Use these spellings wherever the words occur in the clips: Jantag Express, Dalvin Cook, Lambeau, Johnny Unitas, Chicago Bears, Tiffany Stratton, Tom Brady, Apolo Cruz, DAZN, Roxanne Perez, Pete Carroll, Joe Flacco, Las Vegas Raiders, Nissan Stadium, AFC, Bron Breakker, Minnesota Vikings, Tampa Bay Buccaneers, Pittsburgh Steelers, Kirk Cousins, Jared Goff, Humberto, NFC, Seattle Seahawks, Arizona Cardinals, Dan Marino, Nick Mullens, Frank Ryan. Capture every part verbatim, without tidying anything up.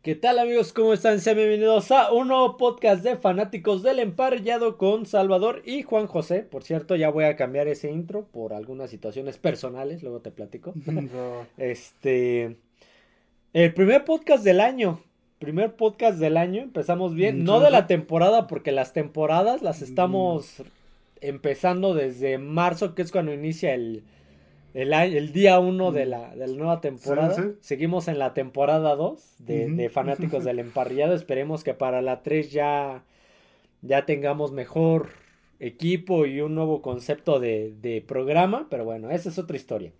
¿Qué tal, amigos? ¿Cómo están? Sean bienvenidos a un nuevo podcast de Fanáticos del Emparrillado con Salvador y Juan José. Por cierto, ya voy a cambiar ese intro por algunas situaciones personales, luego te platico. No. Este, el primer podcast del año, primer podcast del año, empezamos bien, no de la temporada, porque las temporadas las estamos empezando desde marzo, que es cuando inicia el... El, año, el día uno de la, de la nueva temporada. Sí, sí. Seguimos en la temporada dos de, uh-huh. de Fanáticos del Emparrillado. Esperemos que para la tres ya, ya tengamos mejor equipo y un nuevo concepto de, de programa. Pero bueno, esa es otra historia.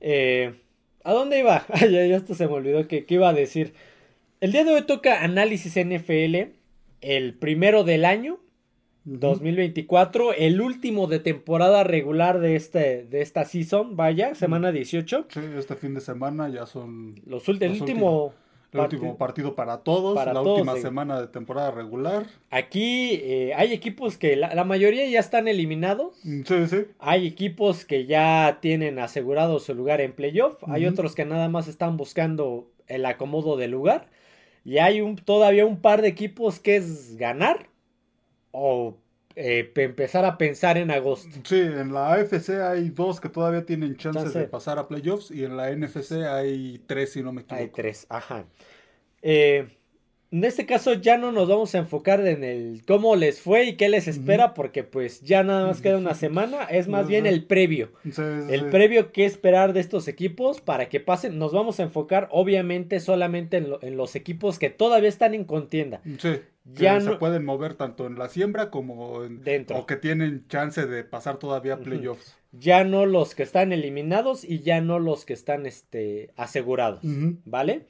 Eh, ¿A dónde iba? Ay, ya hasta se me olvidó que, que iba a decir. El día de hoy toca análisis N F L, el primero del año dos mil veinticuatro, el último de temporada regular de este de esta season, vaya, semana dieciocho. Sí, este fin de semana ya son los ult- los el último, último el part- último partido para todos, para la todos, última sí. semana de temporada regular. Aquí eh, hay equipos que la, la mayoría ya están eliminados. Sí, sí. Hay equipos que ya tienen asegurado su lugar en playoff, hay uh-huh. otros que nada más están buscando el acomodo de lugar y hay un todavía un par de equipos que es ganar o eh, empezar a pensar en agosto. Sí, en la A F C hay dos que todavía tienen chances Chance. de pasar a playoffs, y en la N F C hay tres, si no me equivoco. Hay tres, ajá. Eh, en este caso ya no nos vamos a enfocar en el cómo les fue y qué les espera, uh-huh. porque pues ya nada más queda una semana, es más uh-huh. bien el previo. Sí, sí, el sí. previo que esperar de estos equipos para que pasen. Nos vamos a enfocar obviamente solamente en, lo, en los equipos que todavía están en contienda. Sí. Que ya se no... pueden mover tanto en la siembra como en... dentro, o que tienen chance de pasar todavía a playoffs. Uh-huh. Ya no los que están eliminados y ya no los que están este, asegurados, uh-huh. ¿vale?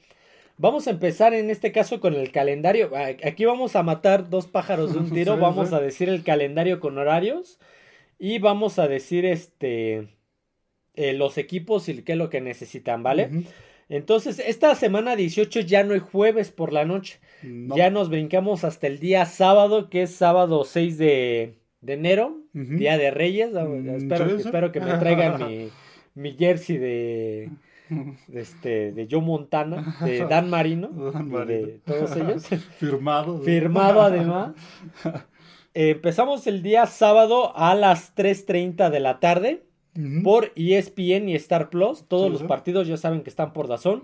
Vamos a empezar en este caso con el calendario. Aquí vamos a matar dos pájaros de un tiro. sí, vamos sí. a decir el calendario con horarios y vamos a decir este eh, los equipos y qué es lo que necesitan, ¿vale? Uh-huh. Entonces, esta semana dieciocho ya no hay jueves por la noche. No. Ya nos brincamos hasta el día sábado, que es sábado seis de, de enero, uh-huh. Día de Reyes. Mm, espero, que, espero que me traigan mi, mi jersey de, de, este, de Joe Montana, de Dan Marino, Dan Marino. de todos ellos. Firmado. Firmado además. Eh, empezamos el día sábado a las tres treinta de la tarde. Uh-huh. Por E S P N y Star Plus, todos sí, los sí. partidos ya saben que están por D A Z N,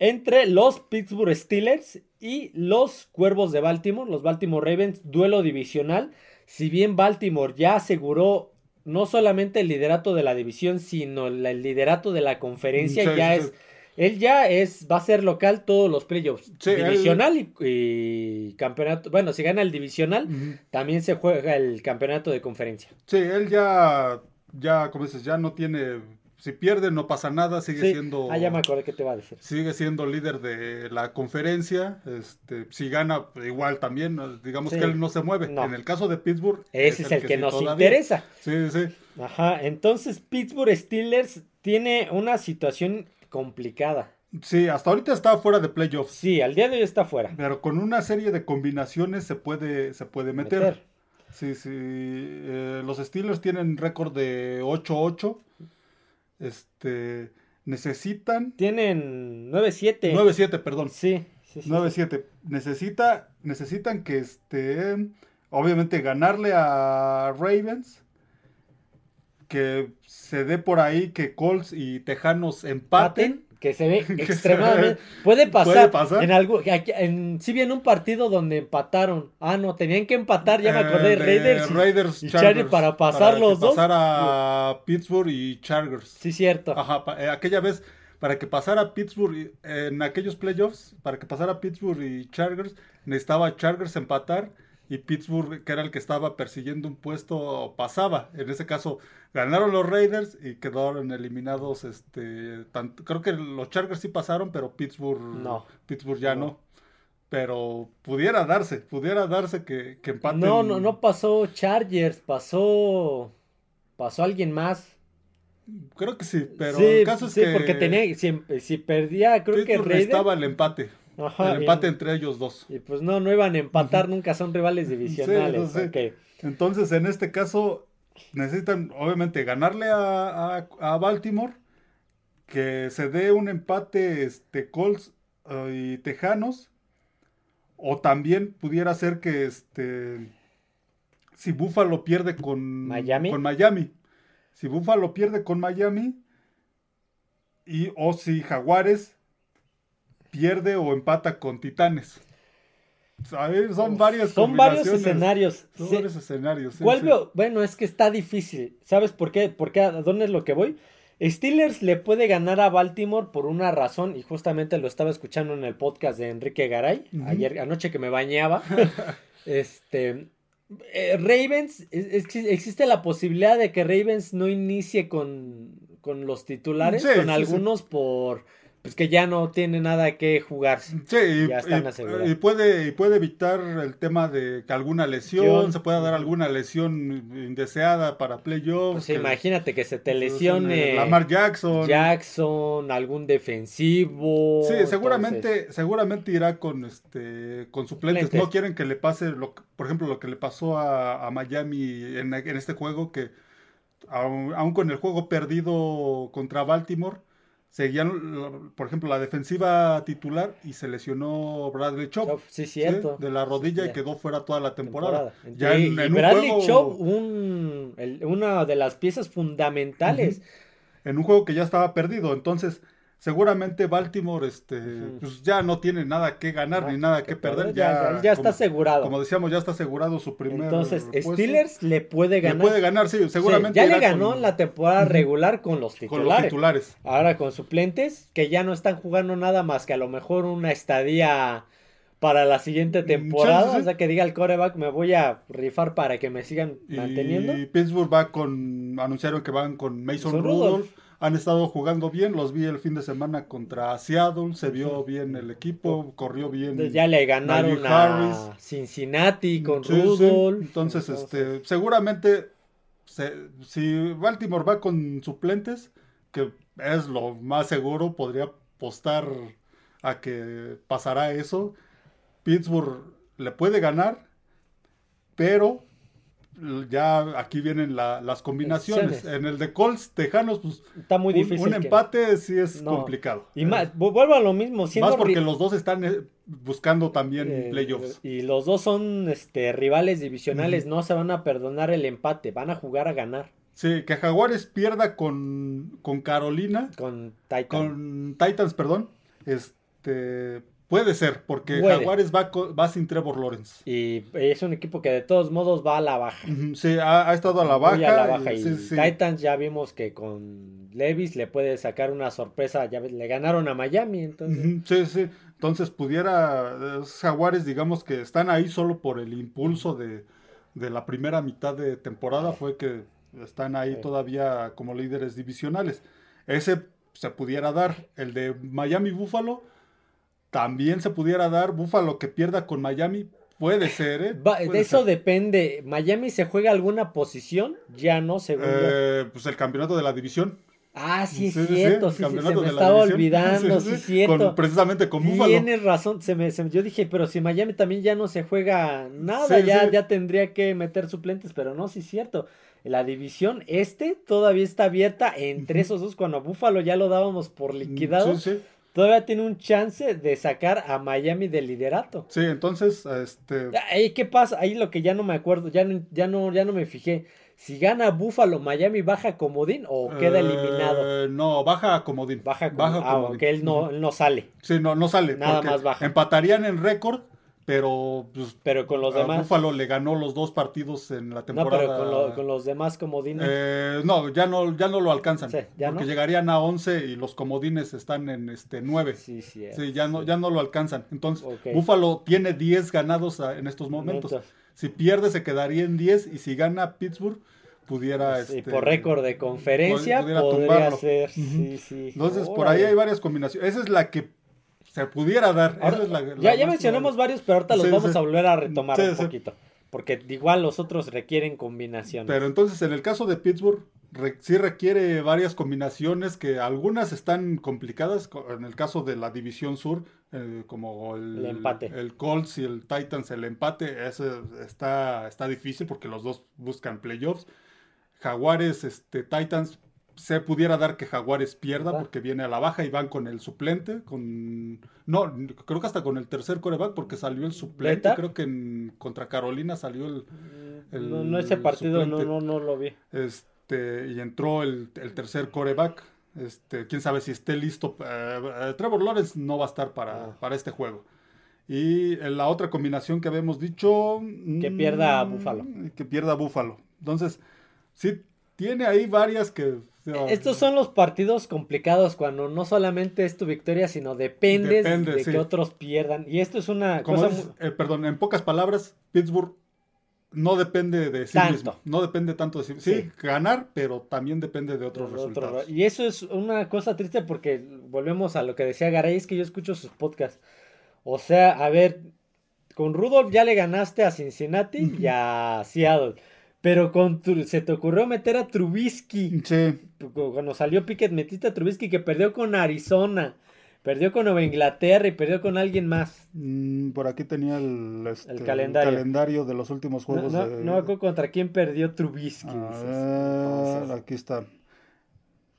entre los Pittsburgh Steelers y los Cuervos de Baltimore, los Baltimore Ravens, duelo divisional. Si bien Baltimore ya aseguró no solamente el liderato de la división, sino el liderato de la conferencia, sí, ya sí. es, él ya es, va a ser local todos los playoffs, sí, divisional él... y, y campeonato, bueno, si gana el divisional, uh-huh. también se juega el campeonato de conferencia. Sí, él ya... Ya, como dices, ya no tiene... Si pierde, no pasa nada, sigue sí. siendo... Ah, ya me acordé que te va a decir. Sigue siendo líder de la conferencia. Este, si gana, igual también. Digamos sí. que él no se mueve. No. En el caso de Pittsburgh... Ese es, es el, el que, que sí, nos todavía. interesa. Sí, sí. Ajá, entonces Pittsburgh Steelers tiene una situación complicada. Sí, hasta ahorita está fuera de playoffs. Sí, al día de hoy está fuera. Pero con una serie de combinaciones se puede, se puede meter. meter. Sí, sí. Eh, los Steelers tienen récord de ocho ocho. Este. Necesitan. Tienen nueve siete. nueve siete, perdón. Sí, sí, sí. nueve siete. Sí. Necesita, necesitan que este. Obviamente ganarle a Ravens. Que se dé por ahí que Colts y Tejanos empaten. ¿Paten? Que se ve que extremadamente... Se ve... Puede pasar. ¿Puede pasar? En algo... Aquí, en... Sí, bien un partido donde empataron. Ah, no, tenían que empatar, ya me acordé. Eh, Raiders, y... Raiders y Chargers. Para pasar para los dos. Para pasar a Pittsburgh y Chargers. Sí, cierto. Ajá, pa- eh, aquella vez, para que pasara Pittsburgh, y, eh, en aquellos playoffs, para que pasara Pittsburgh y Chargers, necesitaba Chargers empatar y Pittsburgh, que era el que estaba persiguiendo un puesto, pasaba. En ese caso ganaron los Raiders y quedaron eliminados, este tanto, creo que los Chargers sí pasaron, pero Pittsburgh no. Pittsburgh ya no. no. Pero pudiera darse, pudiera darse que, que empaten. No, no, no pasó Chargers, pasó pasó alguien más. Creo que sí, pero sí, el caso es sí, que... Sí, porque tenía, si, si perdía, creo Pittsburgh que Raiders... estaba el empate, Ajá, el empate y, entre ellos dos. Y pues no, no iban a empatar, uh-huh. nunca son rivales divisionales. Sí, entonces, okay. entonces, en este caso, necesitan obviamente ganarle a, a, a Baltimore, que se dé un empate este Colts uh, y Tejanos, o también pudiera ser que este si Buffalo pierde con Miami, con Miami. Si Buffalo pierde con Miami y o oh, si Jaguares pierde o empata con Titanes. ¿Sabes? Son varias Son varios escenarios. Son sí. varios escenarios. Sí, sí. Bueno, es que está difícil. ¿Sabes por qué? Porque a dónde es lo que voy. Steelers le puede ganar a Baltimore por una razón, y justamente lo estaba escuchando en el podcast de Enrique Garay, uh-huh. ayer anoche que me bañaba. este... Eh, Ravens, ex, existe la posibilidad de que Ravens no inicie con, con los titulares, sí, con sí, algunos sí. por pues que ya no tiene nada que jugar. Sí, y, ya están asegurados. Y puede, y puede evitar el tema de que alguna lesión, lesión. se pueda dar alguna lesión indeseada para playoffs. Pues que, imagínate que se te lesione Lamar Jackson. Jackson, algún defensivo. Sí, seguramente, entonces... seguramente irá con este con suplentes. suplentes. No quieren que le pase lo, por ejemplo, lo que le pasó a, a Miami en, en este juego, que aun, aun con el juego perdido contra Baltimore, seguían, por ejemplo, la defensiva titular y se lesionó Bradley Chubb sí, cierto. ¿sí? de la rodilla sí, y quedó fuera toda la temporada. temporada. Ya y, en, y en Bradley un juego... Chubb, un, el, una de las piezas fundamentales. Uh-huh. En un juego que ya estaba perdido, entonces seguramente Baltimore este, uh-huh. pues ya no tiene nada que ganar ah, ni nada que, que perder. perder. Ya, ya, ya está como, asegurado. Como decíamos, ya está asegurado su primer Entonces, puesto. Steelers le puede ganar. Le puede ganar, sí, seguramente. Sí, ya le ganó en la temporada regular con los titulares. Con los titulares. Ahora con suplentes, que ya no están jugando nada más que a lo mejor una estadía para la siguiente temporada. Sí, sí, sí. O sea, que diga el quarterback, me voy a rifar para que me sigan y manteniendo. Y Pittsburgh va con, anunciaron que van con Mason, Mason Rudolph. Rudolph. Han estado jugando bien, los vi el fin de semana contra Seattle, se vio bien el equipo, corrió bien. Ya le ganaron a Cincinnati con sí, Rudolph. Sí. Entonces, Entonces, este, seguramente, se, si Baltimore va con suplentes, que es lo más seguro, podría apostar a que pasará eso. Pittsburgh le puede ganar, pero ya aquí vienen la, las combinaciones. Exceles. En el de Colts, Tejanos, pues está muy difícil. Un, un empate que... sí es no. complicado. Y más, eh. vuelvo a lo mismo. Más porque ri... los dos están eh, buscando también eh, playoffs. Y los dos son este rivales divisionales, uh-huh. no se van a perdonar el empate, van a jugar a ganar. Sí, que Jaguares pierda con, con Carolina. Con Titans. Con Titans, perdón. Este... Puede ser, porque Puede. Jaguares va, va sin Trevor Lawrence. Y es un equipo que de todos modos va a la baja. Sí, ha, ha estado a la baja. Muy a la baja. Y, y sí, sí. Titans ya vimos que con Levis le puede sacar una sorpresa. Ya le ganaron a Miami, entonces. Sí, sí. Entonces pudiera... Jaguares, digamos que están ahí solo por el impulso de, de la primera mitad de temporada. Fue que están ahí sí. todavía como líderes divisionales. Ese se pudiera dar. El de Miami-Buffalo... También se pudiera dar. Buffalo que pierda con Miami, puede ser, ¿eh? Va, puede de eso ser. Depende. ¿Miami se juega alguna posición? Ya no, según eh, yo. Pues el campeonato de la división. Ah, sí, sí es cierto. Sí, sí, campeonato se me de estaba la olvidando, sí, sí, sí, sí cierto. Con, precisamente con Buffalo. Tienes razón. Se me, se me, yo dije, pero si Miami también ya no se juega nada, sí, ya, sí. ya tendría que meter suplentes, pero no, sí es cierto. La división este todavía está abierta entre esos dos, cuando Buffalo ya lo dábamos por liquidado. Sí, sí. Todavía tiene un chance de sacar a Miami del liderato. Sí, entonces, este... Ahí, ¿qué pasa? Ahí lo que ya no me acuerdo, ya no, ya no, ya no me fijé. Si gana Buffalo, ¿Miami baja comodín o queda eliminado? Eh, no, baja comodín. Baja, com- baja comodín. Ah, aunque él no, él no sale. Sí, no, no sale. Nada más baja. Empatarían en récord, pero... Pues, pero con los demás... Buffalo le ganó los dos partidos en la temporada. No, pero con, lo, con los demás comodines... Eh, no, ya no, ya no lo alcanzan. Sí, ¿ya porque no? Llegarían a once y los comodines están en este nueve. Sí, sí. Es, sí, ya, sí. No, ya no lo alcanzan. Entonces, okay. Buffalo tiene diez ganados a, en estos momentos. Momentos. Si pierde se quedaría en diez y si gana Pittsburgh pudiera... Sí, este, por récord de conferencia pudiera, podría ser, uh-huh. sí, sí. Entonces, órale, por ahí hay varias combinaciones. Esa es la que se pudiera dar. Ahora, esa es la, la ya, ya mencionamos grave. varios, pero ahorita los sí, vamos sí. a volver a retomar sí, un sí. poquito. Porque igual los otros requieren combinaciones. Pero entonces, en el caso de Pittsburgh, re, sí requiere varias combinaciones que algunas están complicadas. En el caso de la división sur, eh, como el, el, empate. el Colts y el Titans, el empate, eso está, está difícil porque los dos buscan playoffs. Jaguares, este, Titans, se pudiera dar que Jaguares pierda, ¿verdad? Porque viene a la baja y van con el suplente, con no, creo que hasta con el tercer quarterback porque salió el suplente, ¿Beta? creo que en, contra Carolina salió el, el no, no ese el partido no, no no lo vi. Este, y entró el, el tercer quarterback, este, quién sabe si esté listo. eh, Trevor Lawrence no va a estar para, oh. para este juego. Y la otra combinación que habíamos dicho, que pierda mmm, Buffalo. Que pierda Buffalo. Entonces, sí, tiene ahí varias que... Oh, estos son los partidos complicados cuando no solamente es tu victoria, sino dependes depende, de sí. que otros pierdan. Y esto es una Como cosa... Es, eh, perdón, en pocas palabras, Pittsburgh no depende de sí tanto. mismo. No depende tanto de sí mismo. Sí, sí, ganar, pero también depende de otros pero resultados. Otro, y eso es una cosa triste porque volvemos a lo que decía Garay, es que yo escucho sus podcasts. O sea, a ver, con Rudolph ya le ganaste a Cincinnati mm-hmm. y a Seattle. Pero con tu, se te ocurrió meter a Trubisky. Sí. Cuando salió Pickett metiste a Trubisky, que perdió con Arizona, perdió con Nueva Inglaterra y perdió con alguien más. Mm, por aquí tenía el, este, el, calendario. el calendario de los últimos juegos. No, no, de... no contra quién perdió Trubisky. Ah, es aquí está.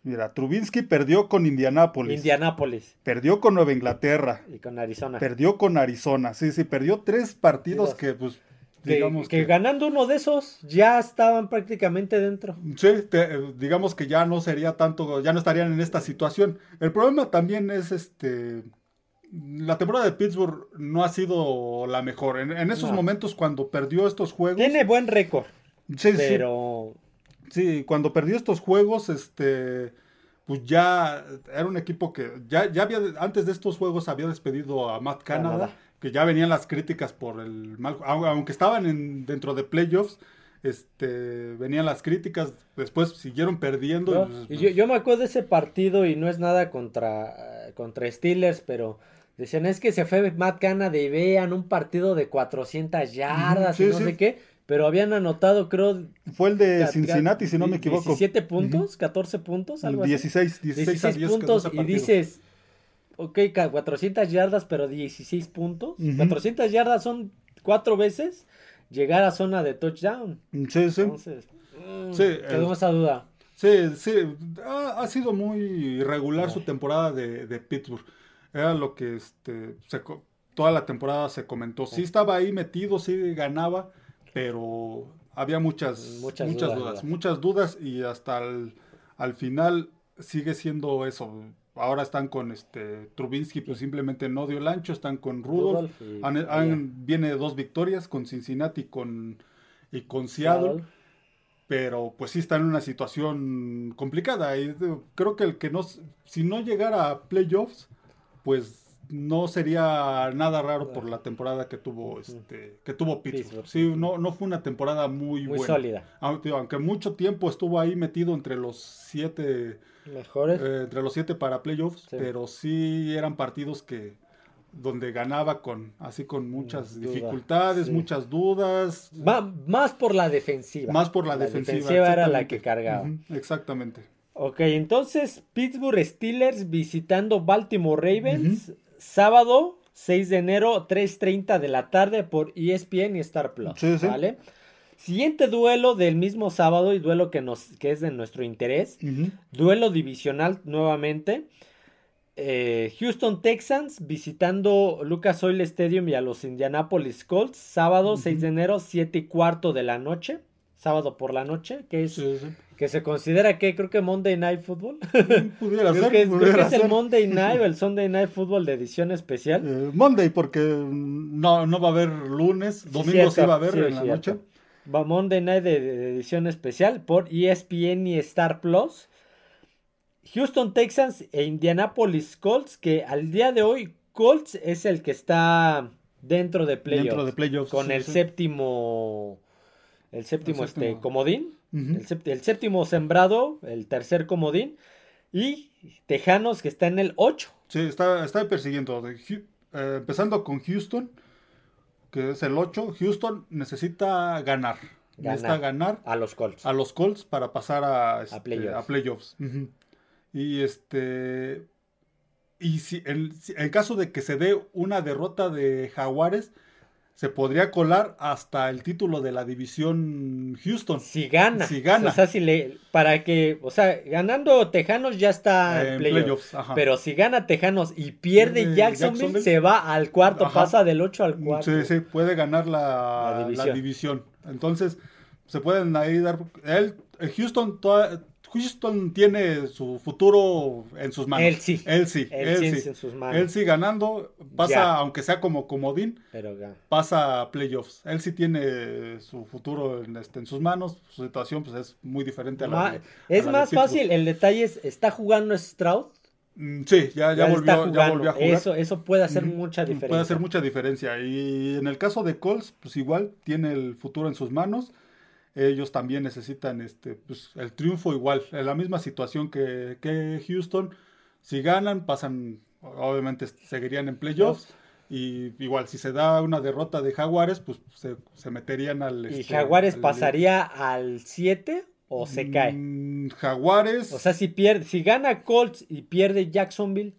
Mira, Trubisky perdió con Indianápolis. Indianápolis. Perdió con Nueva Inglaterra. Y con Arizona. Perdió con Arizona. Sí, sí, perdió tres partidos sí, que pues... Que, digamos que, que ganando uno de esos ya estaban prácticamente dentro. Sí, te, digamos que ya no sería tanto, ya no estarían en esta situación. El problema también es este, la temporada de Pittsburgh no ha sido la mejor. En, en esos no. momentos cuando perdió estos juegos. Tiene buen récord. Sí, pero... sí. Sí, cuando perdió estos juegos, este, pues ya era un equipo que ya, ya había, antes de estos juegos había despedido a Matt Canada. Canada. Que ya venían las críticas por el mal... Aunque estaban en, dentro de playoffs, este, venían las críticas, después siguieron perdiendo. No, y pues, pues... Yo, yo me acuerdo de ese partido y no es nada contra, contra Steelers, pero decían, es que se fue Matt Canada y vean un partido de cuatrocientas yardas sí, y no sí. sé qué, pero habían anotado, creo... Fue el de cat, Cincinnati, si no me equivoco. diecisiete puntos, uh-huh. catorce puntos, algo dieciséis, así. dieciséis, dieciséis, dieciséis puntos y dices... Ok, cuatrocientas yardas, pero dieciséis puntos. Uh-huh. cuatrocientas yardas son cuatro veces llegar a zona de touchdown. Sí, sí. Entonces, mmm, sí, tengo eh, esa duda. Sí, sí. Ha, ha sido muy irregular Ay. su temporada de, de Pittsburgh. Era lo que este, se, toda la temporada se comentó. Sí estaba ahí metido, sí ganaba, pero había muchas, muchas, muchas dudas, dudas. Muchas dudas y hasta el, al final sigue siendo eso. Ahora están con este Trubinsky, pues simplemente no dio el ancho. Están con Rudolph. Rudolph han, han, viene dos victorias con Cincinnati con, y con Seattle. Seattle. Pero pues sí están en una situación complicada. Y creo que el que no, si no llegara a playoffs, pues no sería nada raro por la temporada que tuvo este que tuvo Pittsburgh. Sí, no, no fue una temporada muy, muy buena. Muy sólida. Aunque, aunque mucho tiempo estuvo ahí metido entre los siete mejores. Eh, entre los siete para playoffs, sí. Pero sí eran partidos que donde ganaba con así con muchas Duda, dificultades, sí. muchas dudas. Va, más por la defensiva. Más por la, la defensiva. La defensiva era la que cargaba. Uh-huh, exactamente. Ok, entonces Pittsburgh Steelers visitando Baltimore Ravens. Uh-huh. Sábado, seis de enero, tres treinta de la tarde por E S P N y Star Plus, sí, sí. ¿vale? Siguiente duelo del mismo sábado y duelo que, nos, que es de nuestro interés. Uh-huh. Duelo divisional nuevamente. Eh, Houston Texans visitando Lucas Oil Stadium y a los Indianapolis Colts. Sábado, uh-huh. seis de enero, siete y cuarto de la noche. Sábado por la noche, que es... Sí, sí. Que se considera que creo que Monday Night Football. Pudiera creo ser. Que es, pudiera creo que ser. Es el Monday Night o el Sunday Night Football de edición especial. Eh, Monday, porque no, no va a haber lunes, domingo sí, sí va a haber sí, en la cierto. noche. Va Monday Night de, de edición especial por E S P N y Star Plus. Houston Texans e Indianapolis Colts, que al día de hoy Colts es el que está dentro de playoffs. Dentro de playoffs. Con sí, el, sí. Séptimo, el séptimo. El séptimo este comodín. Uh-huh. El, séptimo, el séptimo sembrado. El tercer comodín. Y Tejanos, que está en el ocho. Sí, está, está persiguiendo. Eh, empezando con Houston, que es el ocho. Houston necesita ganar. ganar. Necesita ganar. A los Colts. A los Colts para pasar a, este, a playoffs. A playoffs. Uh-huh. Y este... Y si en, en caso de que se dé una derrota de Jaguares, se podría colar hasta el título de la división Houston. Si gana. Si gana. O sea, si le, para que, o sea, ganando Tejanos ya está en eh, playoffs. Playoffs, pero si gana Tejanos y pierde eh, Jacksonville, Jacksonville, se va al cuarto, ajá. Pasa del ocho al cuarto. Sí, sí, puede ganar la, la, división. la división. Entonces, se pueden ahí dar... El, el Houston toda, Houston tiene su futuro en sus manos. Él sí. Él sí. Él, él sí, sí. En sus manos. Él sí ganando. Pasa, ya. Aunque sea como comodín, pero ya. Pasa a playoffs. Él sí tiene su futuro en, este, en sus manos. Su situación pues es muy diferente a la Ma- de, Es a la más de fácil. El detalle es, ¿está jugando Stroud? Mm, sí, ya, ya, ya, volvió, ya volvió a jugar. Eso, eso puede hacer mm, mucha diferencia. Puede hacer mucha diferencia. Y en el caso de Colts, pues igual tiene el futuro en sus manos. Ellos también necesitan este pues, el triunfo igual, en la misma situación que, que Houston. Si ganan, pasan, obviamente seguirían en playoffs. Uf. Y igual, si se da una derrota de Jaguares, pues se, se meterían al... ¿Y este, Jaguares al, pasaría al siete o se mm, cae? Jaguares... O sea, si pierde, si gana Colts y pierde Jacksonville...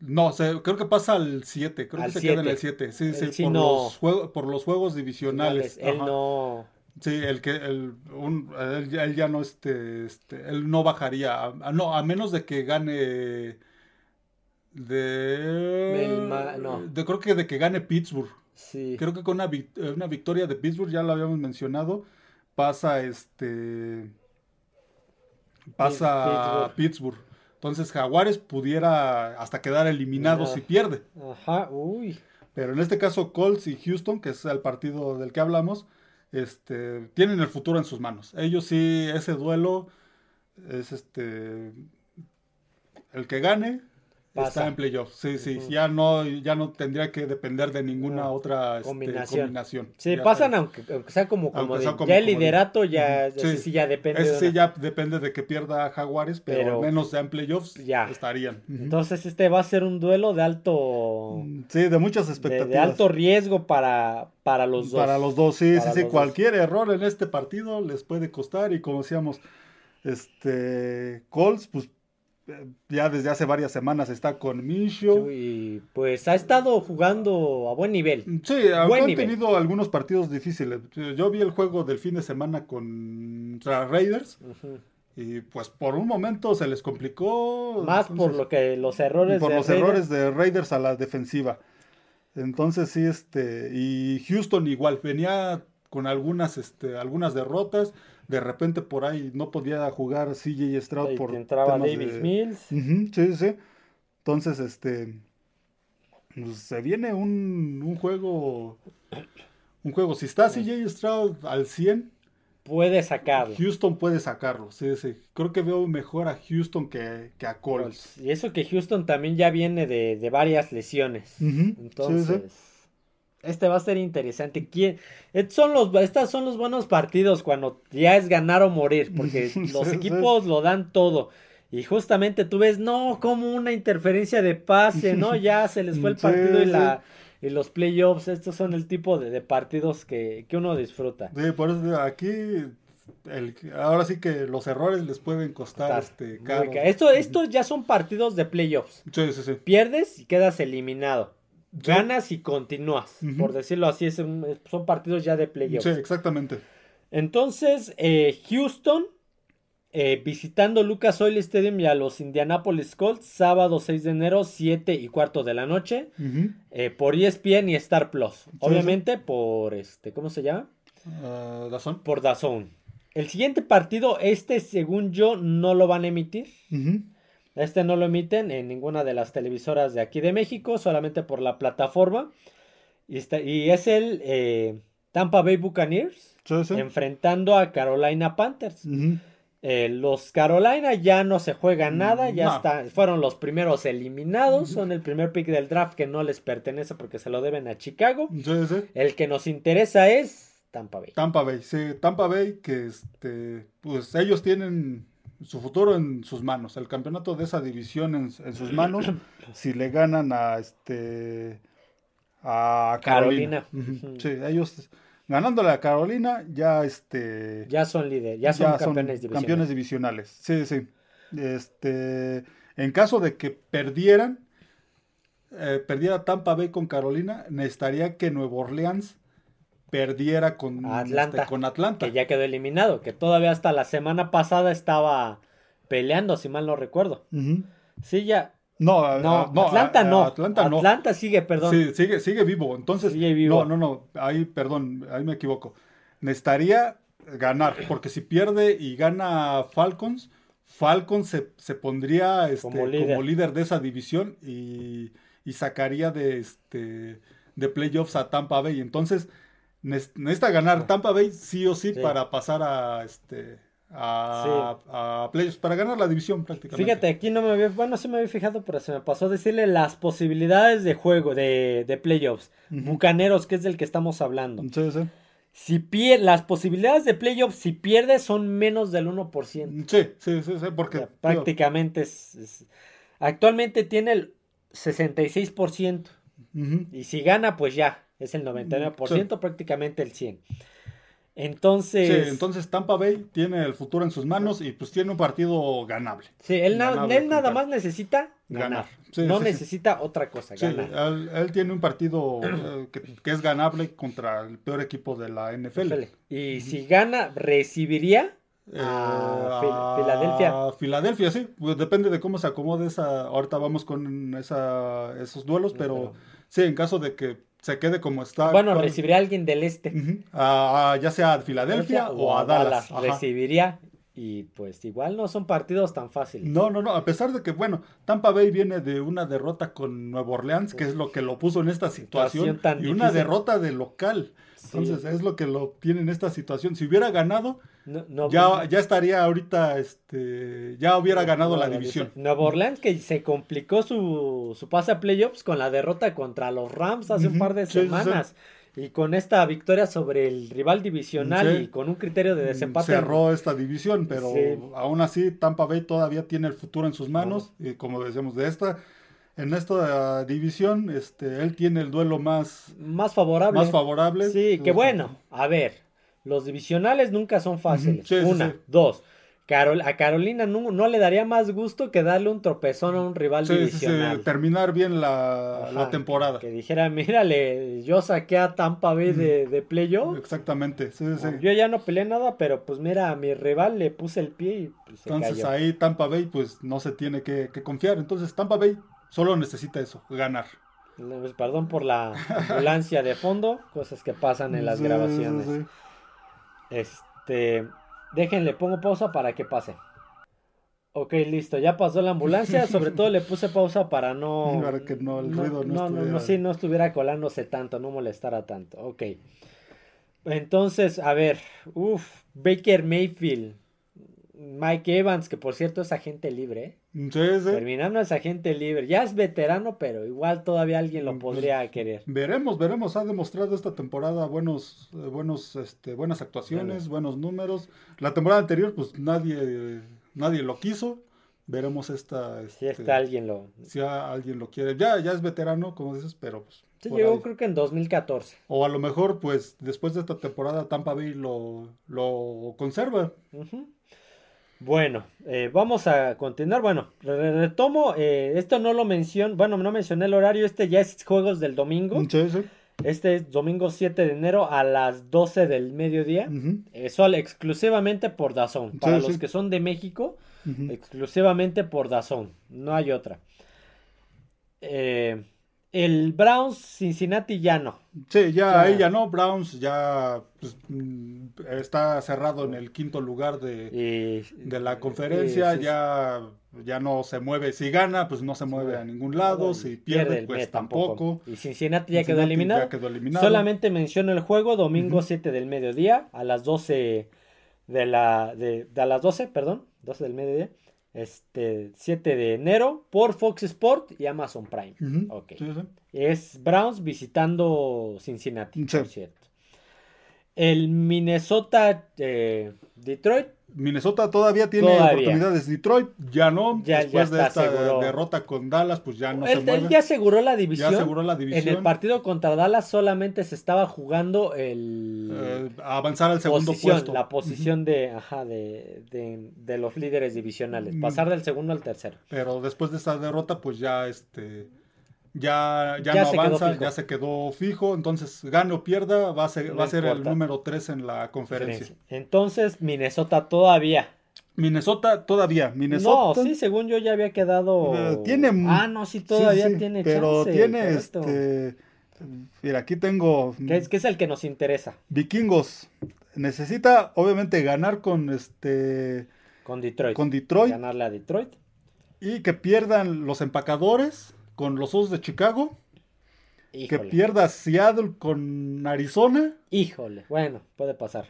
No, se, creo que pasa al siete, creo al que siete. Se queda en el siete. Sí, el sí, si por, no... los juego, por los juegos divisionales. Él no... Sí, el que el, un, él, él ya no este, este él no bajaría, a, no a menos de que gane de, el ma, no. de creo que de que gane Pittsburgh. Sí. Creo que con una, una victoria de Pittsburgh, ya lo habíamos mencionado, pasa este pasa Pittsburgh. Pittsburgh. Entonces Jaguares pudiera hasta quedar eliminado no. si pierde. Ajá, uy. Pero en este caso Colts y Houston, que es el partido del que hablamos, Este, tienen el futuro en sus manos. Ellos sí, ese duelo es este el que gane pasa. Está en playoff. Sí, sí, uh-huh. ya no ya no tendría que depender de ninguna uh-huh. otra este, combinación. combinación. Sí, ya, pasan eh, aunque, aunque sea como como ya como, el liderato ya uh-huh. sí, sí ya depende. Ese sí de ya depende de que pierda Jaguares, pero, pero al menos ya en playoffs ya. estarían. Uh-huh. Entonces este va a ser un duelo de alto sí, de muchas expectativas. De, de alto riesgo para Para los dos. Para los dos, sí, para sí, sí. Cualquier dos. error en este partido les puede costar. Y como decíamos, este Colts, pues ya desde hace varias semanas está con Minshew. Y pues ha estado jugando a buen nivel. Sí, buen han nivel. tenido algunos partidos difíciles. Yo vi el juego del fin de semana contra Raiders. Uh-huh. Y pues por un momento se les complicó. Más entonces, por lo que los errores por de los Raiders. errores de Raiders a la defensiva. Entonces sí, este, y Houston igual, venía con algunas, este, algunas derrotas, de repente por ahí no podía jugar C J Stroud sí, por entraba Davis de... Mills. Uh-huh, sí, sí, entonces este, pues, se viene un, un juego, un juego, si está sí. C J Stroud al cien. Puede sacarlo. Houston puede sacarlo, sí, sí. Creo que veo mejor a Houston que, que a Colts. Y eso que Houston también ya viene de, de varias lesiones. Uh-huh. Entonces, sí, sí. este va a ser interesante. ¿Quién? Son los, estos son los buenos partidos cuando ya es ganar o morir, porque los sí, equipos sí. lo dan todo. Y justamente tú ves, no, como una interferencia de pase, ¿no? Ya se les fue el partido sí, y la... Sí. Y los playoffs, estos son el tipo de, de partidos que, que uno disfruta. Sí, por eso aquí, el, ahora sí que los errores les pueden costar este, caro. Esto, estos ya son partidos de playoffs. Sí, sí, sí. Pierdes y quedas eliminado. Sí. Ganas y continúas, uh-huh. por decirlo así, es un, son partidos ya de playoffs. Sí, exactamente. Entonces, eh, Houston, eh, visitando Lucas Oil Stadium y a los Indianapolis Colts, sábado seis de enero, siete y cuarto de la noche, uh-huh. eh, por E S P N y Star Plus, sí, obviamente sí. por, este, ¿cómo se llama? Uh, DAZN. Por DAZN. El siguiente partido, este según yo no lo van a emitir, uh-huh. este no lo emiten en ninguna de las televisoras de aquí de México, solamente por la plataforma, y, está, y es el eh, Tampa Bay Buccaneers, sí, sí. enfrentando a Carolina Panthers, uh-huh. Eh, los Carolina ya no se juegan nada, ya no. está, fueron los primeros eliminados, son el primer pick del draft que no les pertenece porque se lo deben a Chicago. Sí, sí. El que nos interesa es Tampa Bay. Tampa Bay, sí, Tampa Bay, que este, pues ellos tienen su futuro en sus manos, el campeonato de esa división en, en sus manos, si le ganan a este a Carolina. Carolina. Sí, ellos ganándole a Carolina, ya este... Ya son líderes, ya son ya campeones son divisionales. campeones divisionales, sí, sí. Este, en caso de que perdieran, eh, perdiera Tampa Bay con Carolina, necesitaría que Nueva Orleans perdiera con Atlanta, este, con Atlanta. Que ya quedó eliminado, que todavía hasta la semana pasada estaba peleando, si mal no recuerdo. Uh-huh. Sí, ya... No, no, no, Atlanta no. Atlanta no. Atlanta sigue, perdón. Sí, sigue, sigue vivo. Entonces, sigue vivo. no, no, no. Ahí, perdón, ahí me equivoco. Necesitaría ganar, porque si pierde y gana Falcons, Falcons se, se pondría este, como, líder. como líder de esa división y, y sacaría de, este, de playoffs a Tampa Bay. Entonces, necesita ganar Tampa Bay sí o sí, sí. para pasar a... este A, sí. a playoffs para ganar la división prácticamente. Fíjate, aquí no me había, bueno, sí me había fijado, pero se me pasó decirle las posibilidades de juego de, de playoffs. Uh-huh. Bucaneros, que es del que estamos hablando. Sí, sí. Si pier- las posibilidades de playoffs, si pierdes, son menos del uno por ciento. Sí, sí, sí, sí porque o sea, prácticamente es, es, actualmente tiene el sesenta y seis por ciento. Uh-huh. Y si gana, pues ya, es el noventa y nueve por ciento, sí. prácticamente el cien por ciento. Entonces... Sí, entonces Tampa Bay tiene el futuro en sus manos y pues tiene un partido ganable. Sí, él, ganable, él nada más necesita ganar, ganar. Sí, no sí, necesita sí. otra cosa, sí, ganar. Él, él tiene un partido eh, que, que es ganable contra el peor equipo de la N F L. Y si gana, recibiría a eh, Filadelfia. A Filadelfia, sí, pues depende de cómo se acomode esa... Ahorita vamos con esa, esos duelos, pero, pero sí, en caso de que se quede como está. Bueno, con... recibiría a alguien del este. Uh-huh. Ah, ya sea a Filadelfia o, o a Dallas. Dallas. Recibiría. Y pues igual no son partidos tan fáciles. No, no, no. A pesar de que, bueno, Tampa Bay viene de una derrota con Nueva Orleans, que es lo que lo puso en esta situación. situación tan y difícil. Una derrota de local. Sí. Entonces es lo que lo tiene en esta situación. Si hubiera ganado, no, no, ya, ya estaría ahorita, este, ya hubiera no, ganado no, la no, división. Nueva Orleans, que se complicó su, su pase a playoffs con la derrota contra los Rams hace uh-huh. un par de sí, semanas. Sí. Y con esta victoria sobre el rival divisional sí. y con un criterio de desempate. Cerró esta división, pero sí. aún así Tampa Bay todavía tiene el futuro en sus manos. Uh-huh. Y como decíamos, de esta... En esta división, este, él tiene el duelo más... Más favorable. Más favorable. Sí, que bueno, a ver, los divisionales nunca son fáciles. Sí, Una, sí, sí. dos, Carol, a Carolina no, no le daría más gusto que darle un tropezón a un rival sí, divisional. Sí, sí, terminar bien la, Ajá, la temporada. Que dijera, mírale, yo saqué a Tampa Bay de, de playoff. Exactamente, sí, sí. Yo ya no peleé nada, pero pues mira, a mi rival le puse el pie y pues, se Entonces cayó. Ahí Tampa Bay pues no se tiene que, que confiar. Entonces Tampa Bay... Solo necesita eso, ganar. Pues perdón por la ambulancia de fondo, cosas que pasan en las sí, grabaciones. Sí. Este, déjenle, pongo pausa para que pase. Ok, listo, ya pasó la ambulancia, sobre todo le puse pausa para no... Para que no, el ruido no, no, no, estuviera... no, no, sí, no estuviera colándose tanto, no molestara tanto, ok. Entonces, a ver, uff, Baker Mayfield... Mike Evans, que por cierto es agente libre. Sí, sí. Terminando es agente libre. Ya es veterano, pero igual todavía alguien lo podría pues, querer. Veremos, veremos. Ha demostrado esta temporada buenos, eh, buenos, este, buenas actuaciones, bueno. buenos números. La temporada anterior, pues nadie, eh, nadie lo quiso. Veremos esta. Este, si está alguien lo. Si alguien lo quiere. Ya, ya es veterano, como dices, pero pues. Sí, llegó ahí. Creo que en dos mil catorce. O a lo mejor, pues, después de esta temporada, Tampa Bay lo, lo conserva. Uh-huh. Bueno, eh, vamos a continuar. Bueno, retomo, eh, esto no lo mencioné, bueno, no mencioné el horario, este ya es juegos del domingo. Sí, sí. Este es domingo siete de enero a las doce del mediodía, uh-huh. eh, solo exclusivamente por DAZN, para sí, los sí. que son de México, uh-huh. exclusivamente por DAZN, no hay otra. Eh, el Browns Cincinnati ya no. Sí, ya, ahí ya no, Browns ya pues, está cerrado en el quinto lugar de, y, de la conferencia, y, sí, ya, ya no se mueve, si gana, pues no se mueve a ningún lado, si pierde, pierde pues tampoco. tampoco. Y Cincinnati, ya, Cincinnati quedó eliminado. ya quedó eliminado. Solamente menciono el juego, domingo uh-huh. siete del mediodía, a las doce de la de, de a las doce, perdón, doce del mediodía, este siete de enero, por Fox Sport y Amazon Prime. Uh-huh. Okay. Sí, sí. Es Browns visitando Cincinnati, sí. Por cierto. El Minnesota eh, Detroit. Minnesota todavía tiene todavía. oportunidades. Detroit ya no. Ya, Después ya de esta aseguró. derrota con Dallas, pues ya no él, se mueve. Él ya aseguró la división. Ya aseguró la división. En el partido contra Dallas solamente se estaba jugando el eh, avanzar al segundo posición, puesto. La posición uh-huh. de, ajá, de, de, de los líderes divisionales. Pasar del segundo al tercero. Pero después de esta derrota, pues ya este. Ya, ya, ya no avanza, ya se quedó fijo. Entonces, gane o pierda, va a ser, no va a ser el número tres en la conferencia. Entonces, Minnesota todavía. Minnesota todavía. Minnesota, no, sí, según yo ya había quedado. Uh, tiene, ah, no, sí, todavía sí, sí, tiene pero chance. Pero tiene correcto. este. Mira, aquí tengo. ¿Qué es, qué es el que nos interesa? Vikingos. Necesita, obviamente, ganar con este. Con Detroit. Con Detroit. Ganarle a Detroit. Y que pierdan los empacadores. Con los Osos de Chicago. Híjole. Que pierda Seattle con Arizona. Híjole, bueno, puede pasar.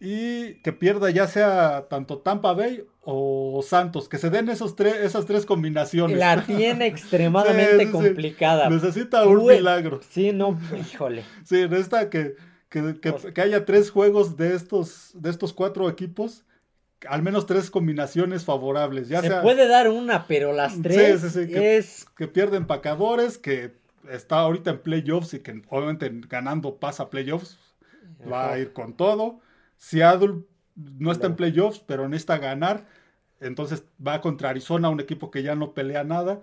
Y que pierda ya sea tanto Tampa Bay o Santos. Que se den esos tres, esas tres combinaciones. La tiene extremadamente sí, sí, complicada. Necesita un Uy. milagro. Sí, no, híjole. Sí, necesita que, que, que, que haya tres juegos de estos, de estos cuatro equipos. Al menos tres combinaciones favorables. Ya se sea, puede dar una, pero las tres sí, sí, sí, que, es... Que pierde empacadores, que está ahorita en playoffs y que obviamente ganando pasa playoffs. Ajá. Va a ir con todo. Seattle no está en playoffs, pero necesita ganar. Entonces va contra Arizona, un equipo que ya no pelea nada.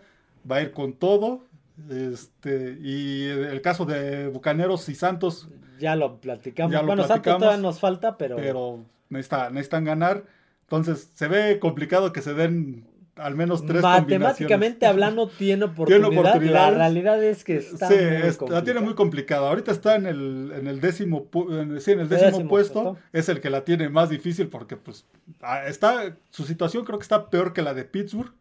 Va a ir con todo. Este, y el caso de Bucaneros y Santos. Ya lo platicamos. Ya lo bueno, platicamos, Santos todavía nos falta, pero... Pero necesita, necesitan ganar. Entonces, se ve complicado que se den al menos tres combinaciones. Matemáticamente hablando, tiene oportunidad. Tiene oportunidades. La realidad es que está sí, muy es, la tiene muy complicada. Ahorita está en el, en el décimo, en, sí, en el décimo, décimo puesto. puesto. Es el que la tiene más difícil porque, pues, está su situación creo que está peor que la de Pittsburgh.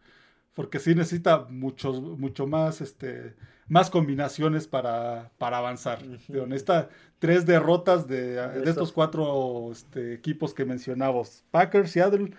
Porque sí necesita muchos, mucho más, este, más combinaciones para, para avanzar. Uh-huh. Digo, necesita tres derrotas de, de, de estos cuatro este, equipos que mencionamos. Packers, Seattle,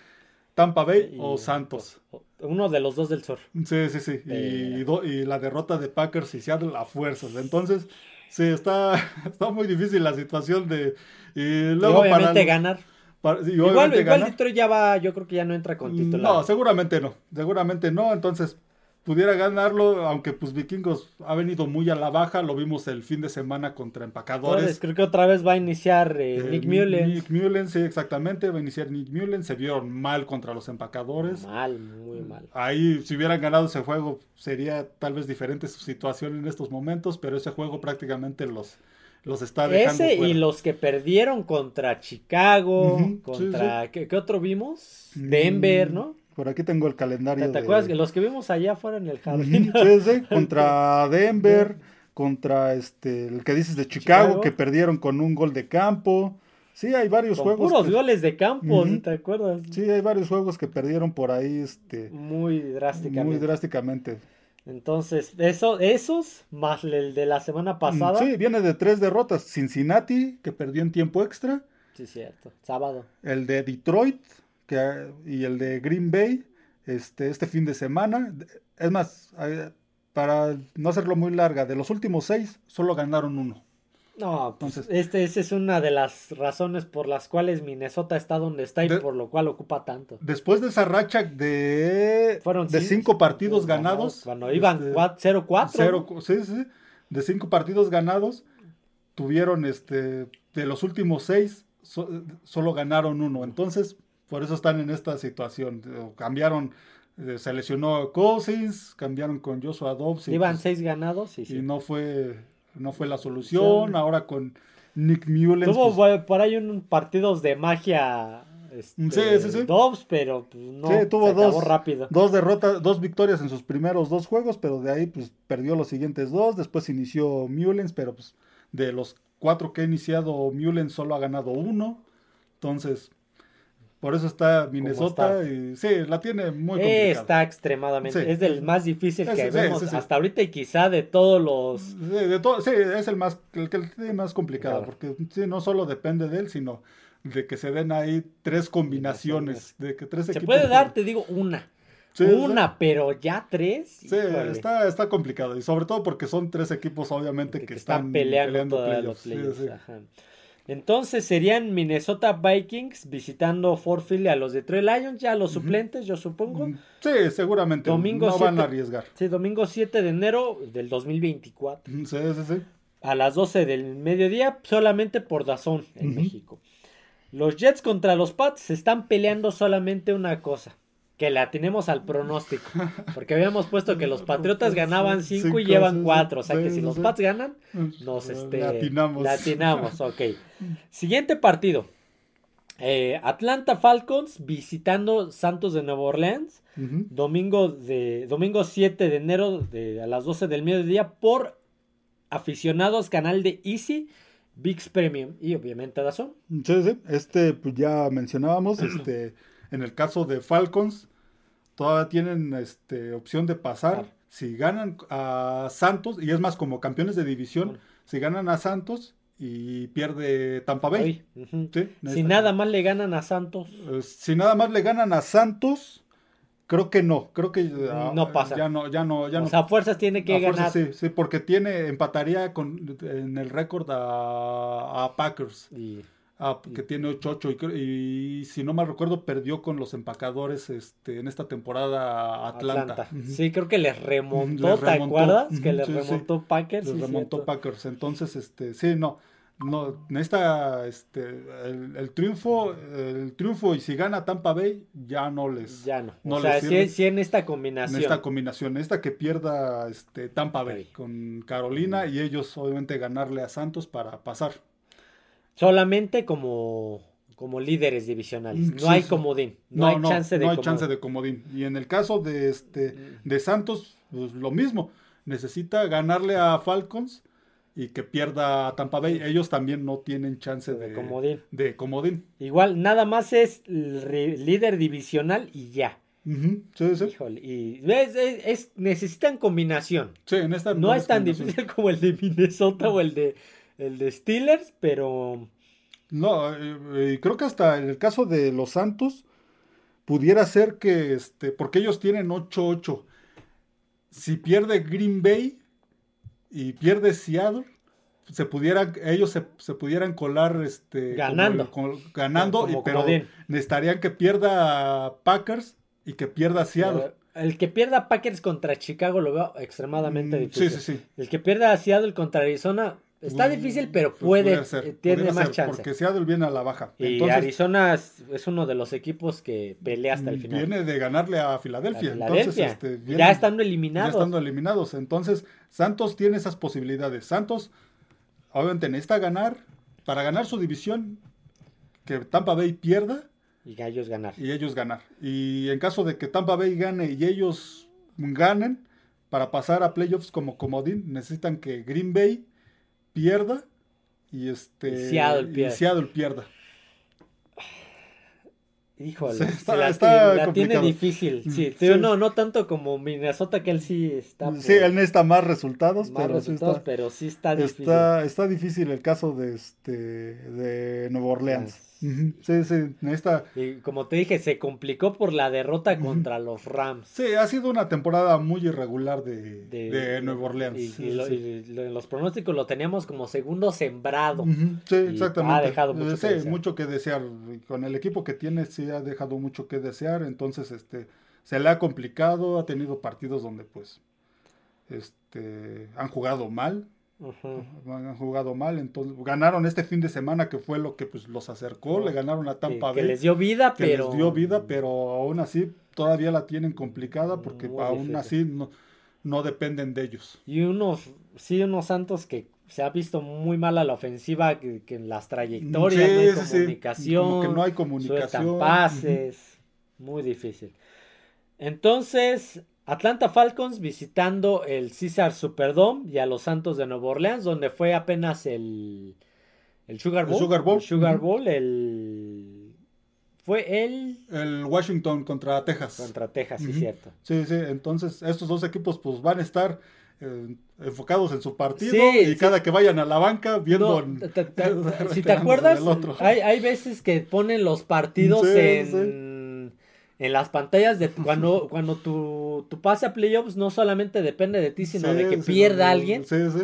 Tampa Bay y, o Santos. Uno de los dos del sur. Sí, sí, sí. Eh. Y, y, do, y la derrota de Packers y Seattle a fuerzas. Entonces, sí, está, está muy difícil la situación de... Y, luego y obviamente para, ganar. Para, sí, igual igual Detroit ya va, yo creo que ya no entra con titular. No, seguramente no, seguramente no, entonces pudiera ganarlo, aunque pues Vikingos ha venido muy a la baja, lo vimos el fin de semana contra Empacadores. Entonces, creo que otra vez va a iniciar eh, eh, Nick Mullens. Nick Mullens, sí, exactamente, va a iniciar Nick Mullens, se vieron mal contra los Empacadores. Mal, muy mal. Ahí si hubieran ganado ese juego sería tal vez diferente su situación en estos momentos, pero ese juego prácticamente los... Los está dejando Ese fuera. Y los que perdieron contra Chicago, uh-huh, contra... Sí, sí. ¿Qué, ¿Qué otro vimos? Denver, ¿no? Por aquí tengo el calendario. ¿Te, te de... acuerdas que los que vimos allá fuera en el jardín? Uh-huh, sí, sí, contra Denver, contra este el que dices de Chicago, Chicago, que perdieron con un gol de campo. Sí, hay varios con juegos. Puros que... goles de campo, uh-huh. ¿sí ¿te acuerdas? Sí, hay varios juegos que perdieron por ahí. este Muy drásticamente. Muy drásticamente. Entonces, eso, esos, más el de la semana pasada. Sí, viene de tres derrotas. Cincinnati, que perdió en tiempo extra. Sí, cierto, sábado. El de Detroit que, y el de Green Bay este, este fin de semana. Es más, para no hacerlo muy larga, de los últimos seis, solo ganaron uno. No, pues entonces, este, esa es una de las razones por las cuales Minnesota está donde está y de, por lo cual ocupa tanto. Después de esa racha de, fueron de cinco, cinco partidos ganados. ganados. Cuando iban cero cuatro. Este, sí, sí, de cinco partidos ganados, tuvieron este de los últimos seis, so, solo ganaron uno. Entonces, por eso están en esta situación. Cambiaron, se lesionó Cousins, cambiaron con Joshua Dobbs. Iban pues, seis ganados sí, sí. y no fue... No fue la solución, ahora con Nick Mullens. Tuvo pues, por ahí un partidos de magia este, sí, sí, sí. Dobbs, pero pues, no sí, tuvo se dos, acabó rápido. Dos derrotas, dos victorias en sus primeros dos juegos, pero de ahí pues perdió los siguientes dos. Después inició Mullens, pero pues de los cuatro que ha iniciado Mullens solo ha ganado uno. Entonces, por eso está Minnesota y sí, la tiene muy complicada. Está extremadamente, sí. es del más difícil es, que sí, vemos sí, sí. hasta ahorita y quizá de todos los... Sí, de to- sí es el más el que el más complicado claro. porque sí, no solo depende de él, sino de que se den ahí tres combinaciones, de que tres equipos. Se puede dar, te digo, una. Sí, una, sí. Pero ya tres. Sí, está, está complicado. Y sobre todo porque son tres equipos, obviamente, que, que están peleando, peleando todos los playoffs. Sí, sí. Ajá. Entonces serían Minnesota Vikings visitando Ford Field a los Detroit Lions, ya los uh-huh. suplentes, yo supongo. Sí, seguramente. Domingo no siete, van a arriesgar. Sí, domingo siete de enero del dos mil veinticuatro. Sí, sí, sí. A las doce del mediodía, solamente por D A Z N en uh-huh. México. Los Jets contra los Pats se están peleando solamente una cosa. Que la tenemos al pronóstico, porque habíamos puesto que los Patriotas ganaban cinco y llevan cuatro, o sea que si los Pats ganan, nos este, latinamos. latinamos, ok. Siguiente partido, eh, Atlanta Falcons visitando Santos de Nueva Orleans, uh-huh. domingo, de, domingo siete de enero de, a las doce del mediodía por aficionados, canal de Easy, V I X Premium y obviamente D A Z N. Sí, sí, este pues ya mencionábamos, este en el caso de Falcons, todavía tienen este, opción de pasar. Claro. Si ganan a Santos, y es más como campeones de división, bueno. Si ganan a Santos y pierde Tampa Bay. Uh-huh. ¿Sí? Si nada más le ganan a Santos. Uh, si nada más le ganan a Santos, creo que no. Creo que uh, no pasa. Ya no, ya no, ya o no. sea, fuerzas tiene que a ganar. Fuerzas, sí, sí, porque tiene, empataría con, en el récord a, a Packers. Y... Ah, que tiene ocho ocho y, y si no mal recuerdo perdió con los empacadores este, en esta temporada Atlanta. Atlanta. Uh-huh. Sí, creo que les remontó, les remontó. ¿Te acuerdas? Uh-huh. Que les sí, remontó sí. Packers. Les sí, remontó cierto. Packers, entonces este, sí, no, no necesita este, el, el triunfo, el triunfo y si gana Tampa Bay ya no les ya no, no o sea, si, si en esta combinación. En esta combinación, esta que pierda este, Tampa Bay sí. con Carolina uh-huh. y ellos obviamente ganarle a Santos para pasar. Solamente como, como líderes divisionales. No sí, hay comodín. No, no hay, no, chance, de no hay comodín. chance de comodín. Y en el caso de, este, de Santos, pues lo mismo. Necesita ganarle a Falcons y que pierda a Tampa Bay. Ellos también no tienen chance de, de, comodín. de comodín. Igual, nada más es líder divisional y ya. Uh-huh. Sí, sí. Híjole, y es, es, es, necesitan combinación. Sí, en esta no es tan difícil como el de Minnesota o el de... El de Steelers, pero... No, eh, creo que hasta en el caso de los Santos pudiera ser que... este porque ellos tienen ocho ocho. Si pierde Green Bay y pierde Seattle, se pudieran, ellos se, se pudieran colar... este ganando. Como, como, ganando, como, como, y, pero como necesitarían que pierda Packers y que pierda Seattle. El que pierda Packers contra Chicago lo veo extremadamente mm, difícil. Sí, sí, sí. El que pierda Seattle contra Arizona... Está difícil, pero puede, puede ser, tiene más ser, chance. Porque Seattle viene a la baja. Y entonces, Arizona es uno de los equipos que pelea hasta el final. Viene de ganarle a Filadelfia. Entonces, este, viene, ya estando eliminados. Ya estando eliminados. Entonces, Santos tiene esas posibilidades. Santos, obviamente, necesita ganar. Para ganar su división, que Tampa Bay pierda. Y ellos ganar. Y ellos ganar. Y en caso de que Tampa Bay gane y ellos ganen, para pasar a playoffs como comodín, necesitan que Green Bay... pierda y este Seattle pierda. Seattle pierda. Híjole, sí, está, la, está la tiene difícil. Sí, sí. No, no tanto como Minnesota, que él sí está. Sí, por, él necesita más resultados, más pero, resultados sí está, pero sí está difícil. Está, está difícil el caso de este de Nueva Orleans. Yes. Uh-huh. Sí, sí, necesita... Y como te dije, se complicó por la derrota contra uh-huh. los Rams. Sí, ha sido una temporada muy irregular de, de, de Nueva Orleans. Y, sí, y, lo, sí. y los pronósticos lo teníamos como segundo sembrado. Uh-huh. Sí, exactamente. Ha dejado mucho, sí, que desear. mucho que desear. Con el equipo que tiene, sí ha dejado mucho que desear. Entonces, este, se le ha complicado. Ha tenido partidos donde, pues, este, han jugado mal. Uh-huh. Han jugado mal, entonces ganaron este fin de semana que fue lo que pues los acercó, uh-huh. le ganaron a Tampa Bay. Que, que les dio vida, que pero... les dio vida, pero aún así todavía la tienen complicada porque Muy aún difícil. así no, no dependen de ellos. Y unos, sí, unos Santos que... se ha visto muy mal a la ofensiva, que, que en las trayectorias sí, no hay sí, comunicación. Como que no hay comunicación. Sueltan pases. Uh-huh. Muy difícil. Entonces... Atlanta Falcons visitando el Caesars Superdome y a los Santos de Nueva Orleans, donde fue apenas el, el Sugar Bowl. El Sugar Bowl. El Sugar Bowl, el... Fue el... El Washington contra Texas. Contra Texas, sí, uh-huh. cierto. Sí, sí, entonces estos dos equipos pues van a estar eh, enfocados en su partido, sí, y sí. Cada que vayan a la banca viendo... No, ta, ta, ta, si te acuerdas, hay, hay veces que ponen los partidos sí, en, sí. en las pantallas de cuando, cuando tu, tu pase a playoffs no solamente depende de ti, sino sí, de que sí, pierda sí, alguien. Sí, sí.